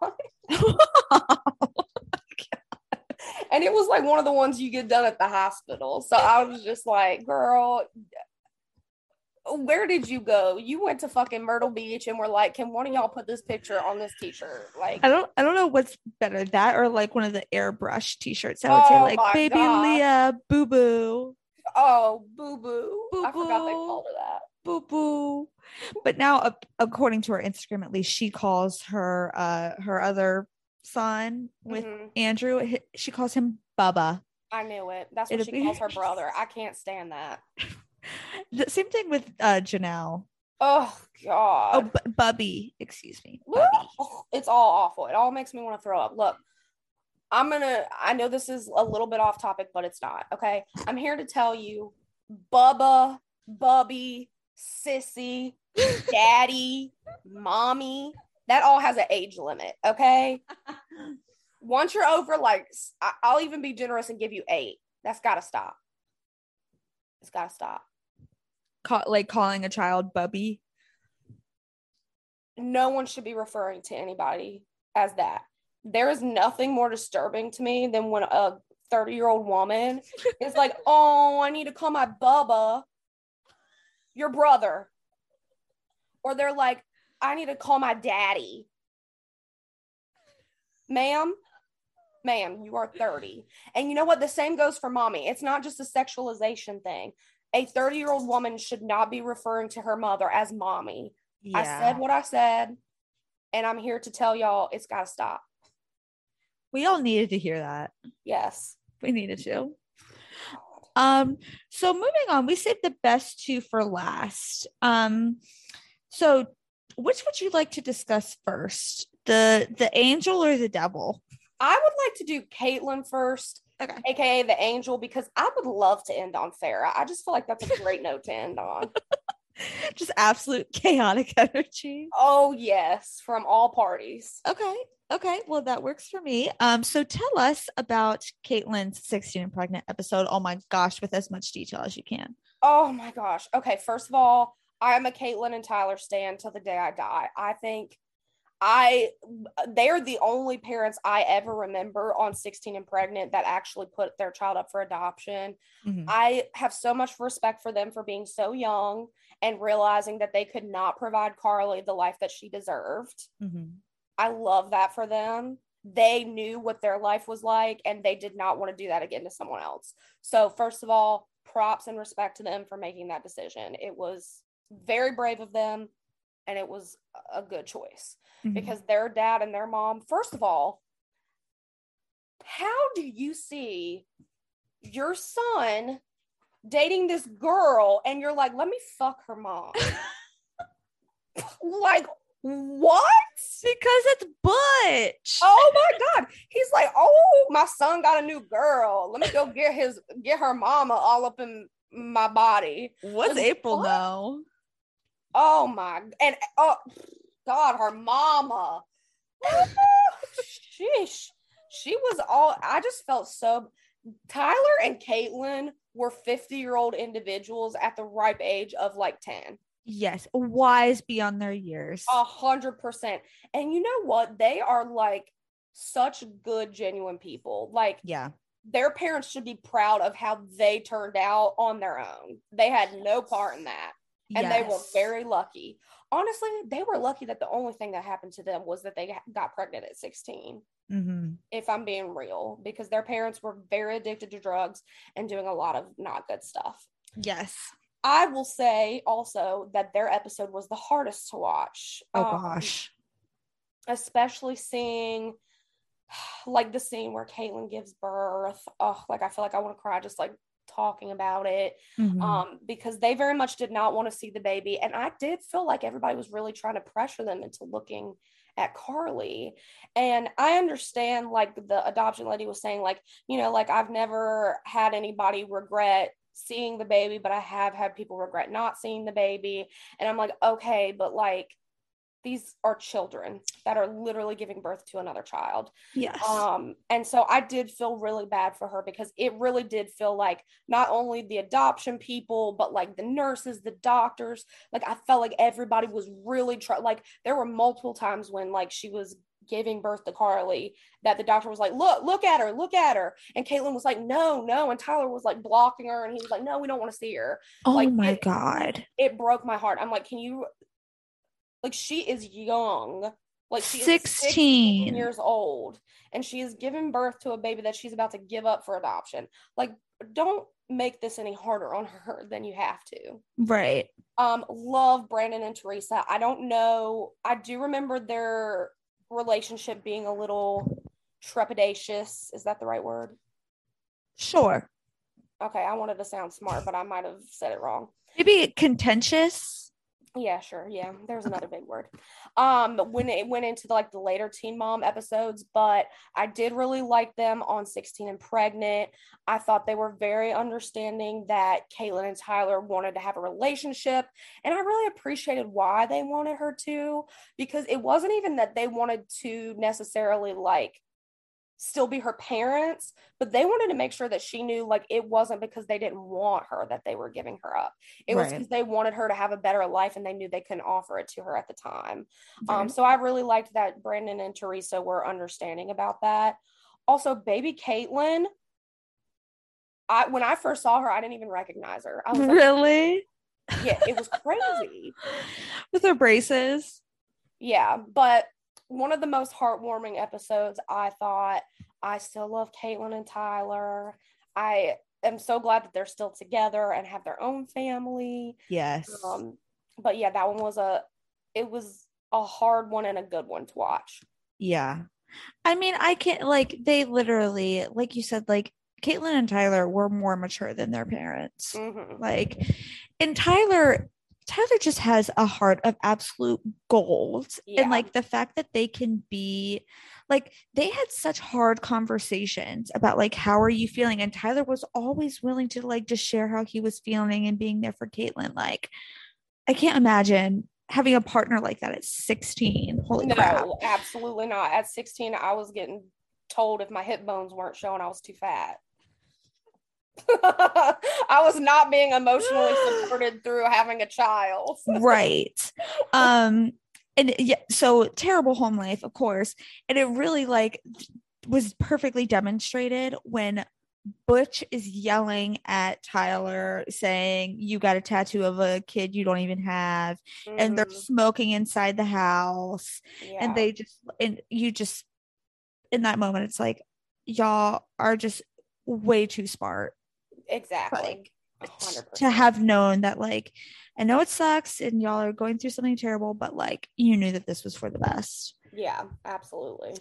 And it was like one of the ones you get done at the hospital. So I was just like, girl, where did you go? You went to fucking Myrtle Beach and were like, can one of y'all put this picture on this t-shirt? Like, I don't know what's better, that or like one of the airbrush t-shirts. I would say like, baby God. Leah, boo-boo. Oh, boo-boo. Boo-boo. I forgot they called her that. Boo-boo. But now, according to her Instagram, at least, she calls her her other son with Andrew. She calls him Bubba. I knew it. That's what she calls her brother. I can't stand that. The same thing with Janelle. Oh God. Oh, Bubby. Excuse me. Bubby. It's all awful. It all makes me want to throw up. Look, I know this is a little bit off topic, but it's not. Okay. I'm here to tell you, Bubba, Bubby, Sissy, Daddy, Mommy, that all has an age limit. Okay. Once you're over, like, I'll even be generous and give you 8. That's got to stop. It's got to stop. Like calling a child Bubby. No one should be referring to anybody as that. There is nothing more disturbing to me than when a 30-year-old woman is like, oh, I need to call my Bubba your brother. Or they're like, I need to call my daddy. Ma'am, you are 30. And you know what? The same goes for Mommy. It's not just a sexualization thing. A 30-year-old woman should not be referring to her mother as Mommy. Yeah. I said what I said, and I'm here to tell y'all it's got to stop. We all needed to hear that. Yes. We needed to. So moving on, we saved the best two for last. So which would you like to discuss first? The angel or the devil? I would like to do Caitlyn first, okay, aka the angel, because I would love to end on Farrah. I just feel like that's a great note to end on. Just absolute chaotic energy. Oh yes, from all parties. Okay. Well, that works for me. So tell us about Caitlyn's 16 and Pregnant episode. Oh my gosh, with as much detail as you can. Oh my gosh. Okay. First of all, I am a Caitlyn and Tyler stan till the day I die. I think they're the only parents I ever remember on 16 and Pregnant that actually put their child up for adoption. Mm-hmm. I have so much respect for them for being so young and realizing that they could not provide Carly the life that she deserved. Mm-hmm. I love that for them. They knew what their life was like, and they did not want to do that again to someone else. So first of all, props and respect to them for making that decision. It was very brave of them. And it was a good choice because their dad and their mom, first of all, how do you see your son dating this girl and you're like, let me fuck her mom? Like, what? Because it's butch. Oh my God. He's like, oh, my son got a new girl. Let me go get her mama all up in my body. What's April though? Oh my, and oh God, her mama. Sheesh. She was all, I just felt so, Tyler and Caitlyn were 50-year-old individuals at the ripe age of like 10. Yes. Wise beyond their years. 100%. And you know what? They are like such good, genuine people. Like, yeah, their parents should be proud of how they turned out on their own. They had no part in that. And yes, they were very lucky. Honestly, they were lucky that the only thing that happened to them was that they got pregnant at 16. Mm-hmm. If I'm being real, because their parents were very addicted to drugs and doing a lot of not good stuff. Yes. I will say also that their episode was the hardest to watch. Oh, gosh. Especially seeing, like, the scene where Caitlyn gives birth. Oh, like, I feel like I want to cry just, like, talking about it. Mm-hmm. Because they very much did not want to see the baby. And I did feel like everybody was really trying to pressure them into looking at Carly. And I understand, like, the adoption lady was saying, like, you know, like, I've never had anybody regret seeing the baby, but I have had people regret not seeing the baby. And I'm like, okay, but, like, these are children that are literally giving birth to another child. Yes. And so I did feel really bad for her, because it really did feel like not only the adoption people, but, like, the nurses, the doctors, like, I felt like everybody was really like, there were multiple times when, like, she was giving birth to Carly that the doctor was like, look at her. And Caitlyn was like, no. And Tyler was, like, blocking her. And he was like, no, we don't want to see her. Oh, like, my God. It broke my heart. I'm like, can you, like, she is young, like, she 16 years old, and she is giving birth to a baby that she's about to give up for adoption. Like, don't make this any harder on her than you have to. Right. Love Brandon and Teresa. I don't know. I do remember their relationship being a little trepidatious. Is that the right word? Sure. Okay. I wanted to sound smart, but I might have said it wrong. Maybe contentious. Yeah, sure. Yeah, there's another big word. When it went into the, like, the later Teen Mom episodes, but I did really like them on 16 and Pregnant. I thought they were very understanding that Caitlyn and Tyler wanted to have a relationship, and I really appreciated why they wanted her to, because it wasn't even that they wanted to necessarily, like, still be her parents, but they wanted to make sure that she knew, like, it wasn't because they didn't want her that they were giving her up. It was because they wanted her to have a better life, and they knew they couldn't offer it to her at the time. So I really liked that Brandon and Teresa were understanding about that. Also, baby Caitlyn, when I first saw her, I didn't even recognize her. I was like, really? Yeah, it was crazy. With her braces. Yeah, but one of the most heartwarming episodes, I thought. I still love Caitlyn and Tyler. I am so glad that they're still together and have their own family. Yes. But yeah, that one was a hard one and a good one to watch. Yeah. I mean, I can't, like, they literally, like you said, like, Caitlyn and Tyler were more mature than their parents. Mm-hmm. Like, and Tyler just has a heart of absolute gold. Yeah. And, like, the fact that they can be, like, they had such hard conversations about, like, how are you feeling? And Tyler was always willing to, like, just share how he was feeling and being there for Caitlyn. Like, I can't imagine having a partner like that at 16. Holy crap. Absolutely not. At 16, I was getting told if my hip bones weren't showing, I was too fat. I was not being emotionally supported through having a child. Right. And yeah, so terrible home life, of course. And it really, like, was perfectly demonstrated when Butch is yelling at Tyler saying, you got a tattoo of a kid you don't even have. Mm-hmm. And they're smoking inside the house. Yeah. And they just, and you just, in that moment, it's like, y'all are just way too smart. Exactly. Like, 100%. To have known that, like, I know it sucks and y'all are going through something terrible, but, like, you knew that this was for the best. Yeah, absolutely.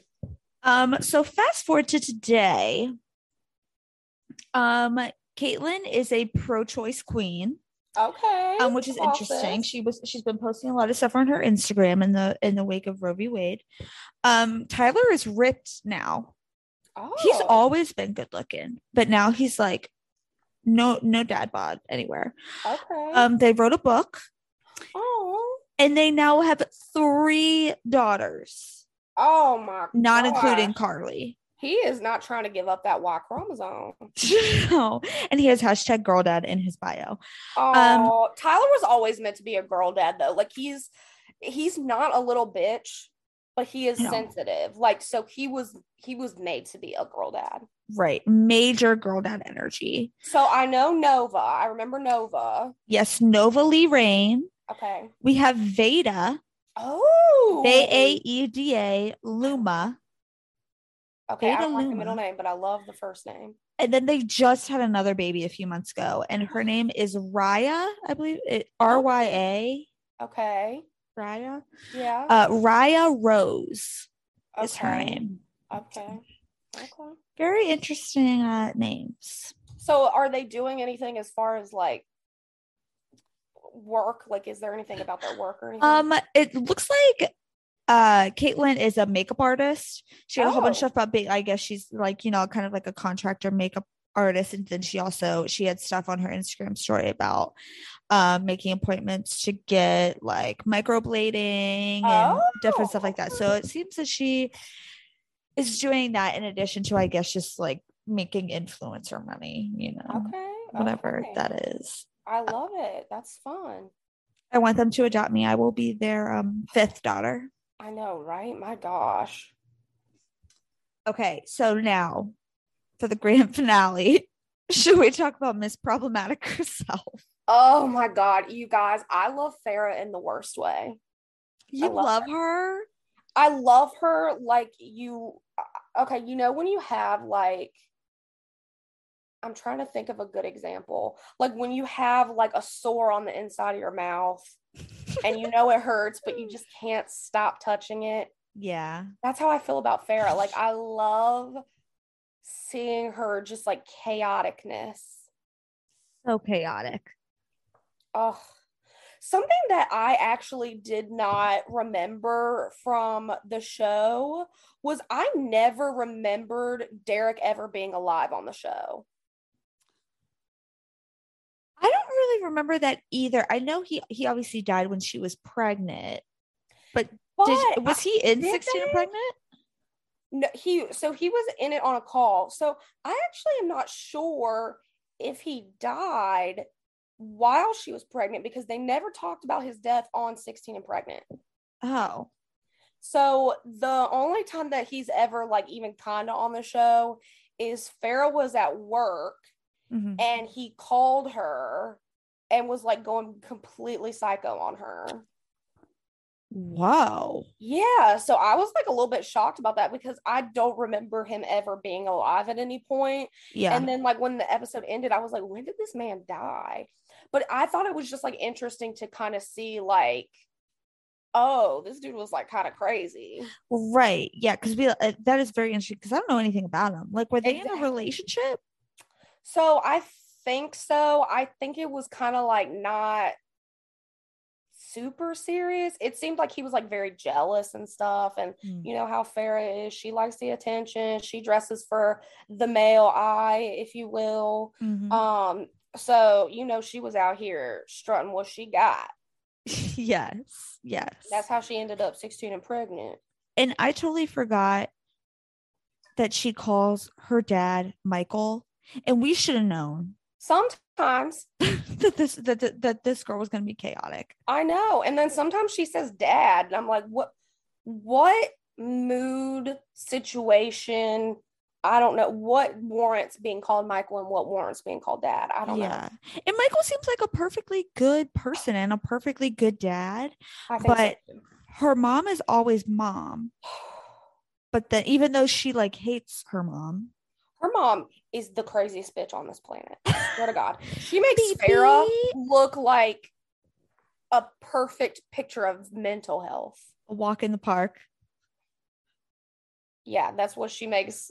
So fast forward to today. Caitlyn is a pro-choice queen. Okay. Which is interesting. She's been posting a lot of stuff on her Instagram in the wake of Roe v. Wade. Tyler is ripped now. Oh. He's always been good looking, but now he's like, no dad bod anywhere. Okay. They wrote a book. Oh. And they now have 3 daughters. Oh my god. Not including Carly. He is not trying to give up that Y chromosome. No. And he has hashtag girl dad in his bio. Oh, Tyler was always meant to be a girl dad though. Like, he's not a little bitch. but he is sensitive. Like, so he was made to be a girl dad. Right. Major girl dad energy. So I know Nova. I remember Nova. Yes. Nova Lee Rain. Okay. We have Veda. Oh. Vaeda. Luma. Okay. Veda, I don't like the middle name, but I love the first name. And then they just had another baby a few months ago, and her name is Raya, I believe. Rya. Okay. Raya. Yeah. Raya Rose is her name. Okay. Very interesting names. So are they doing anything as far as like work? Like, is there anything about their work or anything? It looks like Caitlyn is a makeup artist. She had a whole bunch of stuff about being, I guess she's like, you know, kind of like a contractor makeup artist. And then she had stuff on her Instagram story about making appointments to get like microblading and different stuff like that. So it seems that she is doing that in addition to, I guess, just like making influencer money, you know, whatever that is. I love it. That's fun. I want them to adopt me. I will be their fifth daughter. I know, right? My gosh. Okay, so now for the grand finale, should we talk about Miss Problematic herself? Oh my God, you guys, I love Farrah in the worst way. You love her? I love her like you know when you have like, I'm trying to think of a good example. Like when you have like a sore on the inside of your mouth and you know it hurts, but you just can't stop touching it. Yeah. That's how I feel about Farrah. Like I love seeing her just like chaoticness. So chaotic. Oh, something that I actually did not remember from the show was I never remembered Derek ever being alive on the show. I don't really remember that either. I know he obviously died when she was pregnant, but was he in 16 and Pregnant? No, he was in it on a call. So I actually am not sure if he died while she was pregnant because they never talked about his death on 16 and Pregnant. Oh. So the only time that he's ever like even kind of on the show is Farrah was at work. Mm-hmm. And he called her and was like going completely psycho on her. Wow. Yeah. So I was like a little bit shocked about that because I don't remember him ever being alive at any point. Yeah. And then like when the episode ended, I was like, when did this man die? But I thought it was just like interesting to kind of see like, oh, this dude was like kind of crazy. Right. Yeah. Because that is very interesting because I don't know anything about him. Like, were they in a relationship? So I think so. I think it was kind of like not super serious. It seemed like he was like very jealous and stuff. And you know how Farrah is. She likes the attention. She dresses for the male eye, if you will. Mm-hmm. So, you know, she was out here strutting what she got. Yes. Yes. That's how she ended up 16 and pregnant. And I totally forgot that she calls her dad Michael. And we should have known sometimes that this girl was going to be chaotic. I know. And then sometimes she says dad and I'm like, what mood, situation? I don't know what warrants being called Michael and what warrants being called dad. I don't know. And Michael seems like a perfectly good person and a perfectly good dad, but her mom is always mom. But then even though she like hates her mom, her mom is the craziest bitch on this planet. Swear to God. She makes Farrah look like a perfect picture of mental health. A walk in the park. Yeah, that's what she makes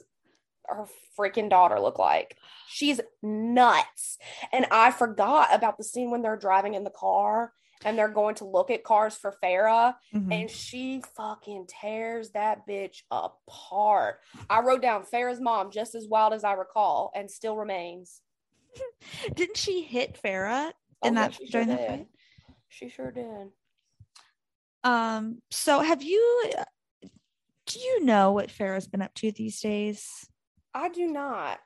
her freaking daughter look like. She's nuts. And I forgot about the scene when they're driving in the car and they're going to look at cars for Farrah. Mm-hmm. And she fucking tears that bitch apart. I wrote down Farrah's mom, just as wild as I recall, and still remains. Didn't she hit Farrah during that fight? She sure did. So do you know what Farrah's been up to these days? I do not.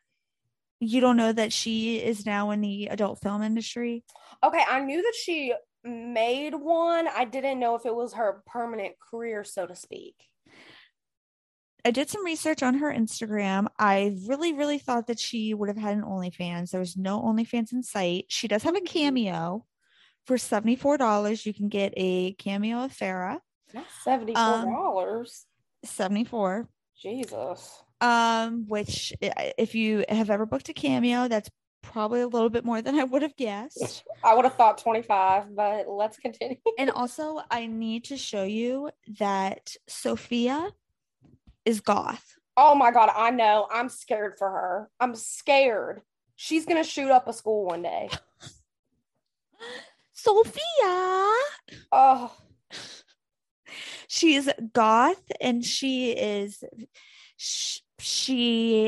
You don't know that she is now in the adult film industry? Okay, I knew that she made one. I didn't know if it was her permanent career, so to speak. I did some research on her Instagram. I really, really thought that she would have had an OnlyFans. There was no OnlyFans in sight. She does have a cameo for $74. You can get a cameo of Farrah. That's $74. $74. Jesus. Which, if you have ever booked a cameo, that's probably a little bit more than I would have guessed. I would have thought 25, but let's continue. And also, I need to show you that Sophia is goth. Oh my God, I know. I'm scared for her. I'm scared. She's going to shoot up a school one day. Sophia. Oh. She is goth, and she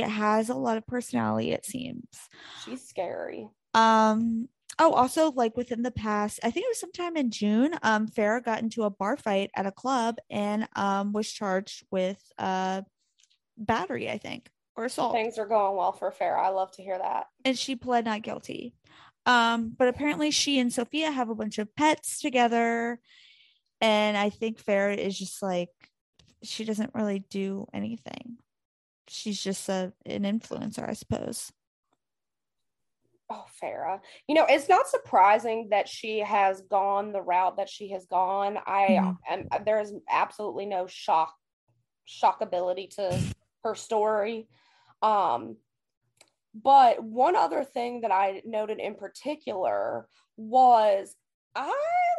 has a lot of personality, it seems. She's scary. Also, like, within the past, I think it was sometime in June, Farrah got into a bar fight at a club and was charged with battery, I think, or assault. Things are going well for Farrah. I love to hear that. And she pled not guilty. But apparently she and Sophia have a bunch of pets together, and I think Farrah is just like, she doesn't really do anything. She's just an influencer, I suppose. Oh, Farrah. You know, it's not surprising that she has gone the route that she has gone. There is absolutely no shockability to her story. But one other thing that I noted in particular was I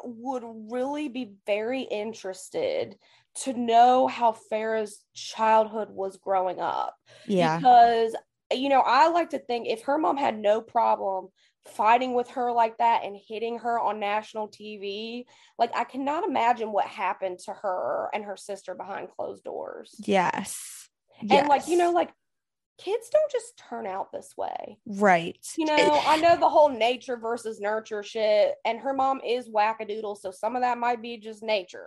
would really be very interested to know how Farrah's childhood was growing up. Yeah. Because, you know, I like to think if her mom had no problem fighting with her like that and hitting her on national TV, like, I cannot imagine what happened to her and her sister behind closed doors. Yes. And like, you know, like, kids don't just turn out this way. Right. You know, I know the whole nature versus nurture shit, and her mom is wackadoodle, so some of that might be just nature.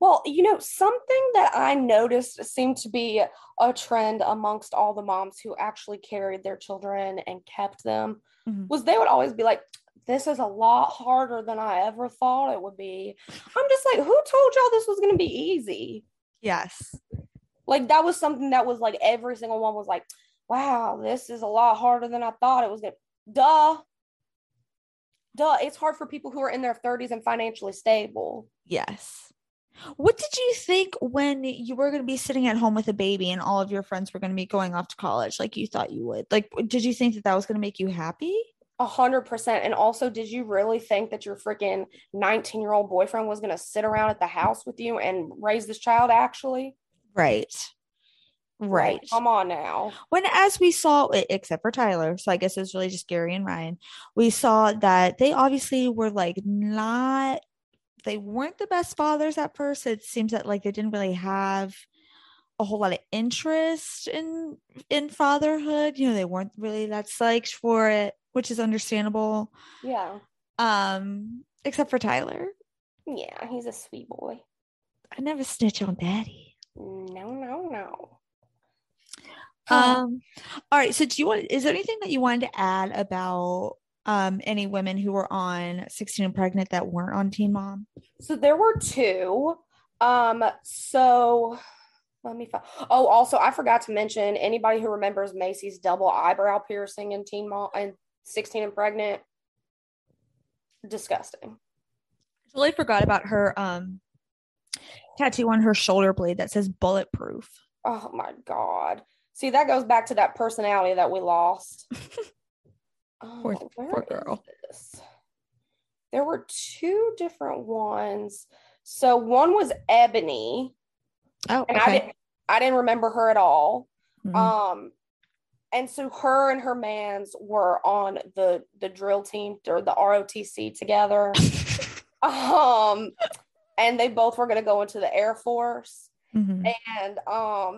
Well, you know, something that I noticed seemed to be a trend amongst all the moms who actually carried their children and kept them was they would always be like, this is a lot harder than I ever thought it would be. I'm just like, who told y'all this was going to be easy? Yes. Like, that was something that was like, every single one was like, wow, this is a lot harder than I thought it was going to. Duh. It's hard for people who are in their 30s and financially stable. Yes. What did you think when you were going to be sitting at home with a baby and all of your friends were going to be going off to college like you thought you would? Like, did you think that that was going to make you happy? 100%. And also, did you really think that your freaking 19-year-old boyfriend was going to sit around at the house with you and raise this child actually? Right. Come on now. When, as we saw, except for Tyler, so I guess it was really just Gary and Ryan, we saw that they obviously were like not... They weren't the best fathers at first. It seems that like they didn't really have a whole lot of interest in fatherhood. You know, they weren't really that psyched for it, which is understandable. Yeah. Except for Tyler. Yeah, he's a sweet boy. I never snitch on Daddy. No. All right. So is there anything that you wanted to add about any women who were on 16 and Pregnant that weren't on Teen Mom? So there were two. So let me find. Oh, also, I forgot to mention, anybody who remembers Maci's double eyebrow piercing in Teen Mom and 16 and Pregnant, disgusting. I totally forgot about her tattoo on her shoulder blade that says bulletproof. Oh my God. See, that goes back to that personality that we lost. Poor girl. There were two different ones. So one was Ebony. Oh, and okay. I didn't remember her at all. Mm-hmm. And so her and her mans were on the drill team or the ROTC together. And they both were going to go into the Air Force. Mm-hmm. And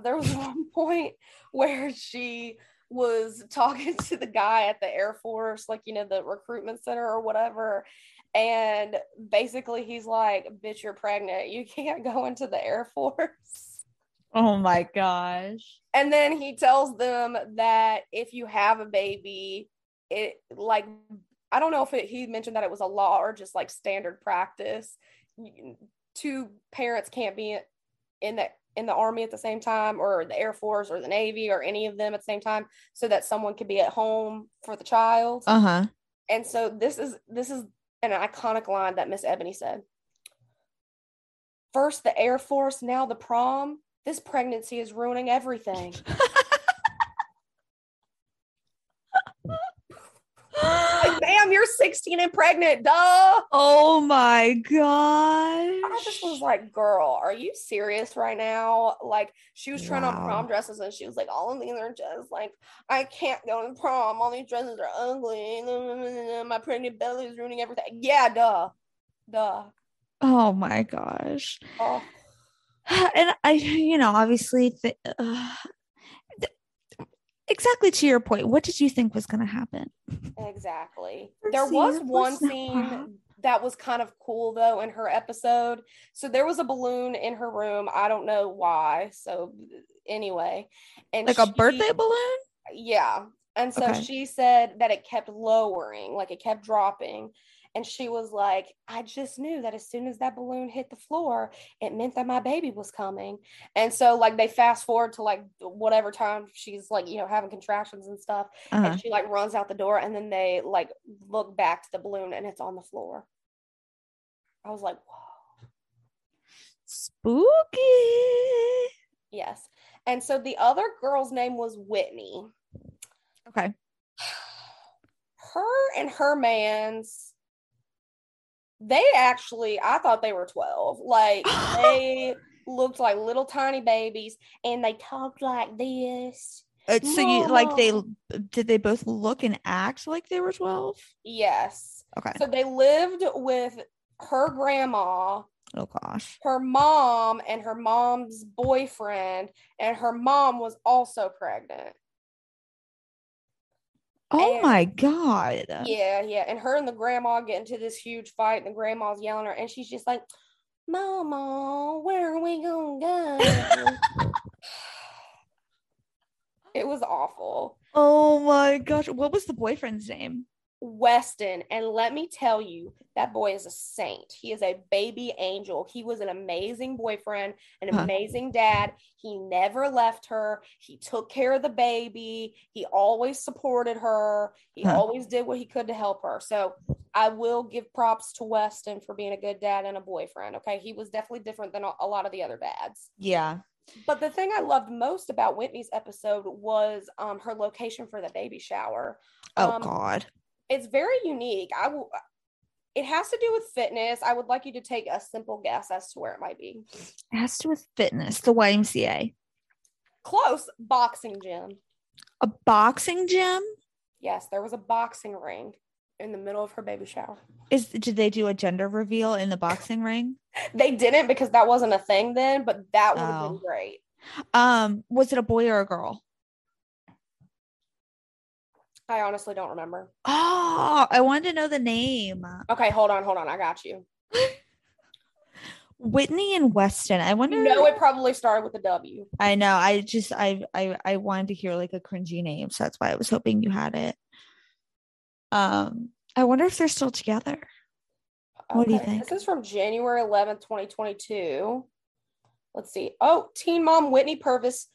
there was one point where she was talking to the guy at the Air Force, like, you know, the recruitment center or whatever, and basically he's like, bitch, you're pregnant, you can't go into the Air Force. Oh my gosh. And then he tells them that if you have a baby, it, like, I don't know if he mentioned that it was a law or just like standard practice, two parents can't be in the in the Army at the same time, or the Air Force or the Navy or any of them at the same time, so that someone could be at home for the child. Uh-huh. And so this is an iconic line that Miss Ebony said. First the Air Force, now the prom. This pregnancy is ruining everything. Like, ma'am, you're 16 and pregnant, duh. Oh my god! I just was like, girl, are you serious right now? Like, she was trying on prom dresses, and she was like, all of these are just like, I can't go to prom, all these dresses are ugly, my pregnant belly is ruining everything. Yeah, duh. Oh my gosh. Oh. And I, you know, obviously exactly to your point, what did you think was going to happen? Exactly. There was one scene that was kind of cool, though, in her episode. So there was a balloon in her room. I don't know why. So anyway. And like a birthday balloon? Yeah. And so she said that it kept lowering, like it kept dropping. And she was like, I just knew that as soon as that balloon hit the floor, it meant that my baby was coming. And so, like, they fast forward to, like, whatever time she's, like, you know, having contractions and stuff. Uh-huh. And she, like, runs out the door. And then they, like, look back to the balloon, and it's on the floor. I was like, whoa. Spooky. Yes. And so the other girl's name was Whitney. Okay. Her and her man's, they actually, I thought they were 12. Like, they looked like little tiny babies, and they talked like this. So you, like, did they both look and act like they were 12? Yes. Okay. So they lived with her grandma. Oh gosh. Her mom and her mom's boyfriend, and her mom was also pregnant. My God. Yeah. And her and the grandma get into this huge fight, and the grandma's yelling at her, and she's just like, Mama, where are we going to go? It was awful. Oh my gosh. What was the boyfriend's name? Weston. And let me tell you, that boy is a saint. He is a baby angel. He was an amazing boyfriend, an amazing dad. He never left her. He took care of the baby. He always supported her. He always did what he could to help her. So I will give props to Weston for being a good dad and a boyfriend. Okay. He was definitely different than a lot of the other dads. Yeah. But the thing I loved most about Whitney's episode was her location for the baby shower. God. It's very unique. It has to do with fitness. I would like you to take a simple guess as to where it might be. It has to do with fitness. The YMCA. Close. Boxing gym. A boxing gym? Yes, there was a boxing ring in the middle of her baby shower. Did they do a gender reveal in the boxing ring? They didn't, because that wasn't a thing then, but that would have been great. Was it a boy or a girl? I honestly don't remember. Oh, I wanted to know the name. Okay, hold on. I got you. Whitney and Weston. I wonder. No, it probably started with a W. I know. I wanted to hear like a cringy name, so that's why I was hoping you had it. I wonder if they're still together. Okay. What do you think? This is from January 11th, 2022. Let's see. Oh, teen mom Whitney Purvis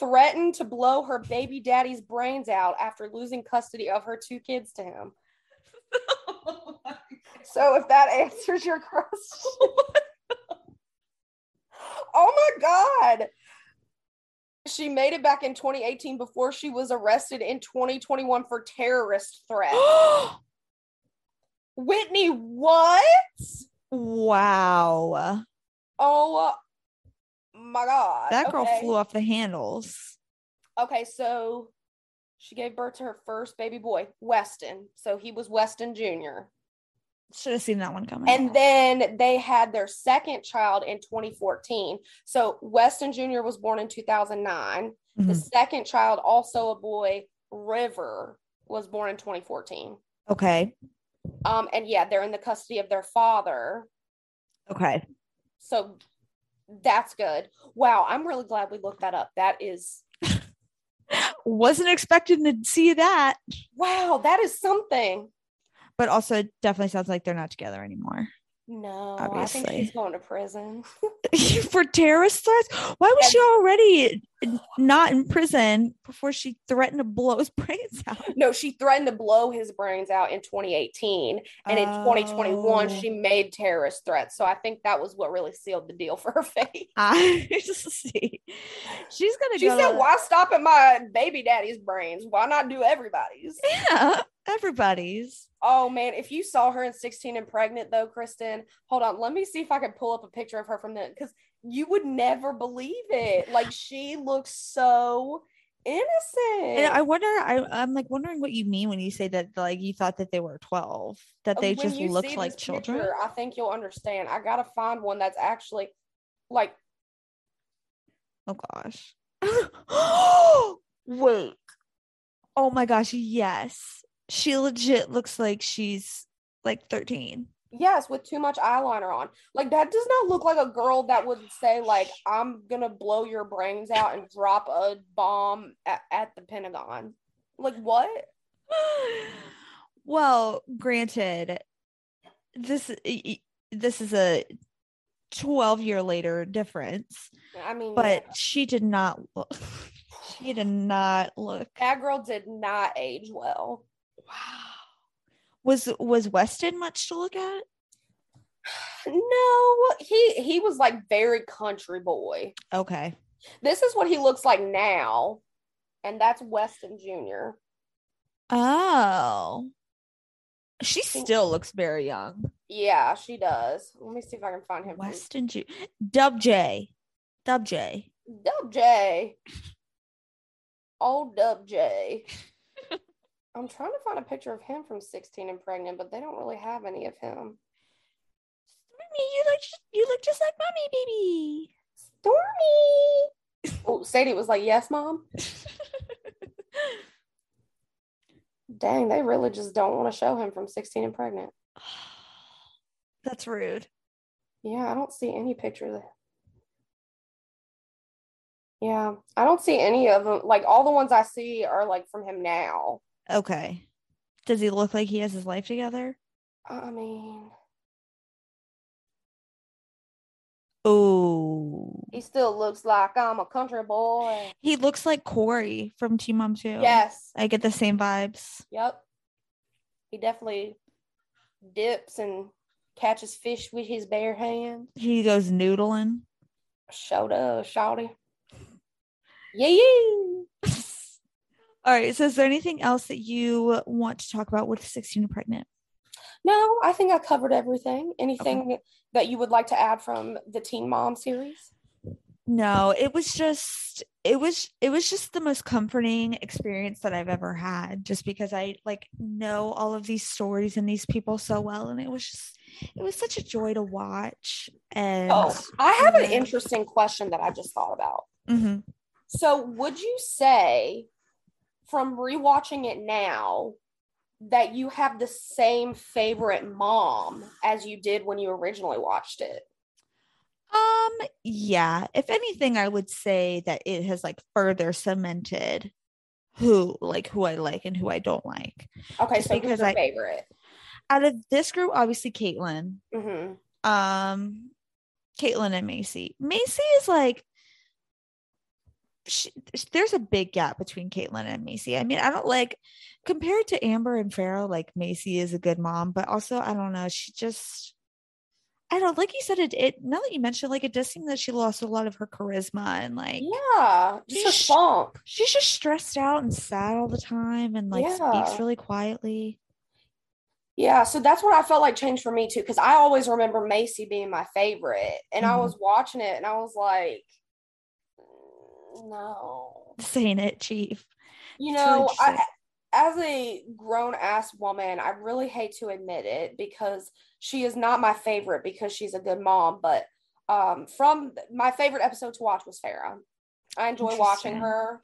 threatened to blow her baby daddy's brains out after losing custody of her two kids to him. Oh, so if that answers your question. Oh my God. She made it back in 2018 before she was arrested in 2021 for terrorist threat. Whitney, what? Wow. Oh my God. That girl flew off the handles. Okay, so she gave birth to her first baby boy, Weston. So he was Weston Jr. Should have seen that one coming. And then they had their second child in 2014. So Weston Jr. was born in 2009. Mm-hmm. The second child, also a boy, River, was born in 2014. Okay. And yeah, they're in the custody of their father. Okay. So that's good. Wow, I'm really glad we looked that up. That is wasn't expecting to see that. Wow, that is something. But also, it definitely sounds like they're not together anymore. No, obviously. I think she's going to prison. For terrorist threats? Why was she already not in prison before she threatened to blow his brains out? No, she threatened to blow his brains out in 2018. And in 2021, she made terrorist threats. So I think that was what really sealed the deal for her fate. I see. She's going to She said, why stop at my baby daddy's brains? Why not do everybody's? Yeah. Everybody's. Oh man, if you saw her in 16 and Pregnant though, Kristen, hold on, let me see if I can pull up a picture of her from then, because you would never believe it. Like, she looks so innocent. And I wonder, I'm like wondering what you mean when you say that, like, you thought that they were 12, that they just looked like children. Picture, I think you'll understand. I gotta find one that's actually like, oh gosh. Wait, oh my gosh, yes. She legit looks like she's like 13. Yes, with too much eyeliner on. Like, that does not look like a girl that would say, like, I'm gonna blow your brains out and drop a bomb at the Pentagon. Like, what? Well, granted, this is a 12-year later difference. I mean, but yeah. She did not look. She did not look. That girl did not age well. Wow. Was Weston much to look at? No, he was like very country boy. Okay. This is what he looks like now, and that's Weston Jr. Oh. She still looks very young. Yeah, she does. Let me see if I can find him. Weston Jr. Dub J. Old Dub J. I'm trying to find a picture of him from 16 and Pregnant, but they don't really have any of him. Stormy, you look just like mommy, baby. Stormy. Oh, Sadie was like, yes, mom. Dang, they really just don't want to show him from 16 and Pregnant. That's rude. Yeah, I don't see any pictures of him. Yeah, I don't see any of them. Like, all the ones I see are like from him now. Okay. Does he look like he has his life together? I mean, oh, he still looks like I'm a country boy. He looks like Corey from Teen Mom 2. Yes, I get the same vibes. Yep, he definitely dips and catches fish with his bare hands. He goes noodling. Show does, shawty. Yeah. All right, so is there anything else that you want to talk about with 16 and Pregnant? No, I think I covered everything. Anything that you would like to add from the Teen Mom series? No, it was just the most comforting experience that I've ever had, just because I like know all of these stories and these people so well, and it was such a joy to watch. And I have an interesting question that I just thought about. Mm-hmm. So would you say, from rewatching it now, that you have the same favorite mom as you did when you originally watched it? Yeah. If anything, I would say that it has like further cemented who I like and who I don't like. Okay, just so who's your favorite? Out of this group, obviously Caitlyn. Mm-hmm. Caitlyn and Maci. Maci is like, there's a big gap between Caitlyn and Maci. I mean, I don't like, compared to Amber and Farrah, like, Maci is a good mom, but also, I don't know, she just, I don't, like you said, it now that you mentioned, like, it does seem that she lost a lot of her charisma and like, yeah, just a funk. She's just stressed out and sad all the time and like speaks really quietly. Yeah, so that's what I felt like changed for me too, because I always remember Maci being my favorite, and I was watching it and I was like, no, this ain't it, chief. You know, I, as a grown-ass woman, I really hate to admit it, because she is not my favorite because she's a good mom, but from my favorite episode to watch was Farrah. I enjoy watching her.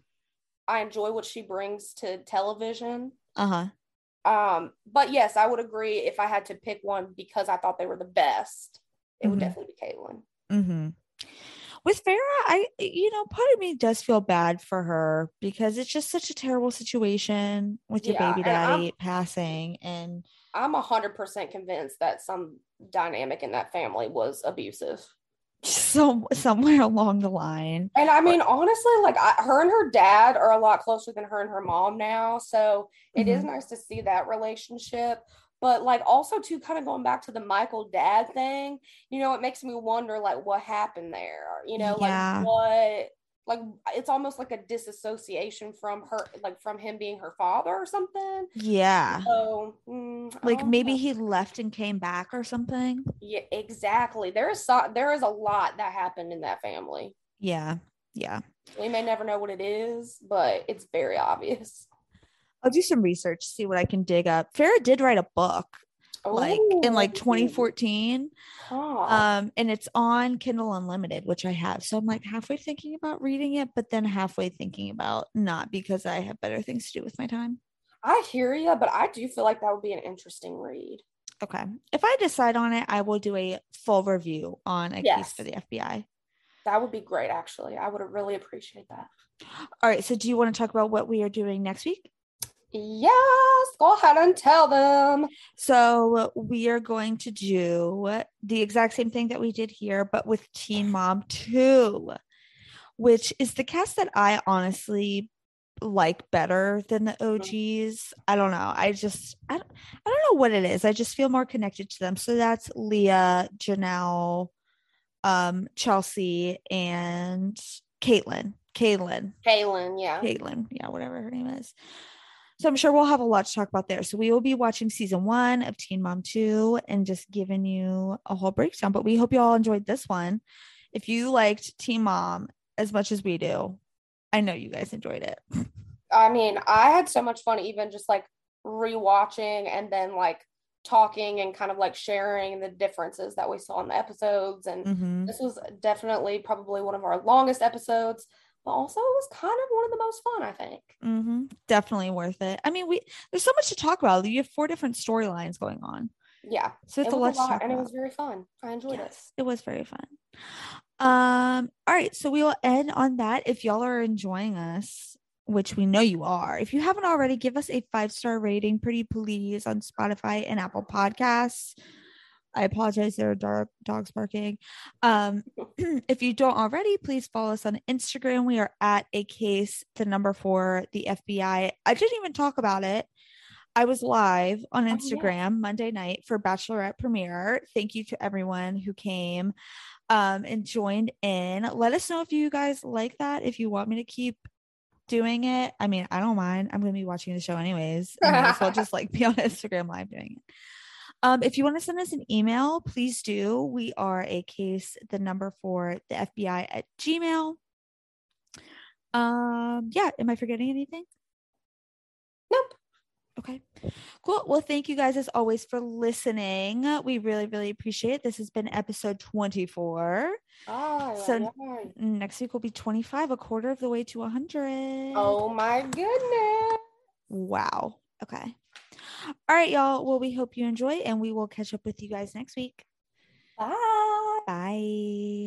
I enjoy what she brings to television. But yes, I would agree, if I had to pick one because I thought they were the best, it would definitely be Caitlyn. With Farrah, part of me does feel bad for her, because it's just such a terrible situation with your baby daddy passing, and I'm 100% convinced that some dynamic in that family was abusive. So somewhere along the line. And I mean, honestly, like her and her dad are a lot closer than her and her mom now. So it is nice to see that relationship. But like also too, kind of going back to the Michael dad thing, you know, it makes me wonder like what happened there, you know, like what, like it's almost like a disassociation from her, like from him being her father or something. Yeah. So like maybe he left and came back or something. Yeah, exactly. There is a lot that happened in that family. Yeah. Yeah. We may never know what it is, but it's very obvious. I'll do some research, see what I can dig up. Farrah did write a book in 2014. Oh. And it's on Kindle Unlimited, which I have. So I'm like halfway thinking about reading it, but then halfway thinking about not, because I have better things to do with my time. I hear you, but I do feel like that would be an interesting read. Okay. If I decide on it, I will do a full review on A Case for the FBI. That would be great, actually. I would really appreciate that. All right. So do you want to talk about what we are doing next week? Yes, go ahead and tell them. So we are going to do the exact same thing that we did here, but with Teen Mom 2, which is the cast that I honestly like better than the OGs. I don't know. I don't know what it is. I just feel more connected to them. So that's Leah, Janelle, Chelsea, and Caitlyn. Yeah, whatever her name is. So I'm sure we'll have a lot to talk about there. So we will be watching season 1 of Teen Mom 2 and just giving you a whole breakdown. But we hope you all enjoyed this one. If you liked Teen Mom as much as we do, I know you guys enjoyed it. I mean, I had so much fun even just like rewatching and then like talking and kind of like sharing the differences that we saw in the episodes. And this was definitely probably one of our longest episodes. But also it was kind of one of the most fun, I think. Definitely worth it. I mean, there's so much to talk about. You have 4 different storylines going on. Yeah. So it's a lot to talk about. And it was very fun. I enjoyed it. It was very fun. All right. So we will end on that. If y'all are enjoying us, which we know you are, if you haven't already, give us a 5-star rating, pretty please, on Spotify and Apple Podcasts. I apologize, there are dogs barking. If you don't already, please follow us on Instagram. We are at acase4FBI. I didn't even talk about it. I was live on Instagram Monday night for Bachelorette premiere. Thank you to everyone who came and joined in. Let us know if you guys like that, if you want me to keep doing it. I mean, I don't mind. I'm going to be watching the show anyways. I might as well just like be on Instagram live doing it. If you want to send us an email, please do. We are acase4FBI@gmail.com. Am I forgetting anything? Nope. Okay, cool. Well, thank you guys as always for listening. We really, really appreciate it. This has been episode 24. Next week will be 25, a quarter of the way to 100. Oh my goodness. Wow. Okay. All right, y'all. Well, we hope you enjoy, and we will catch up with you guys next week. Bye. Bye.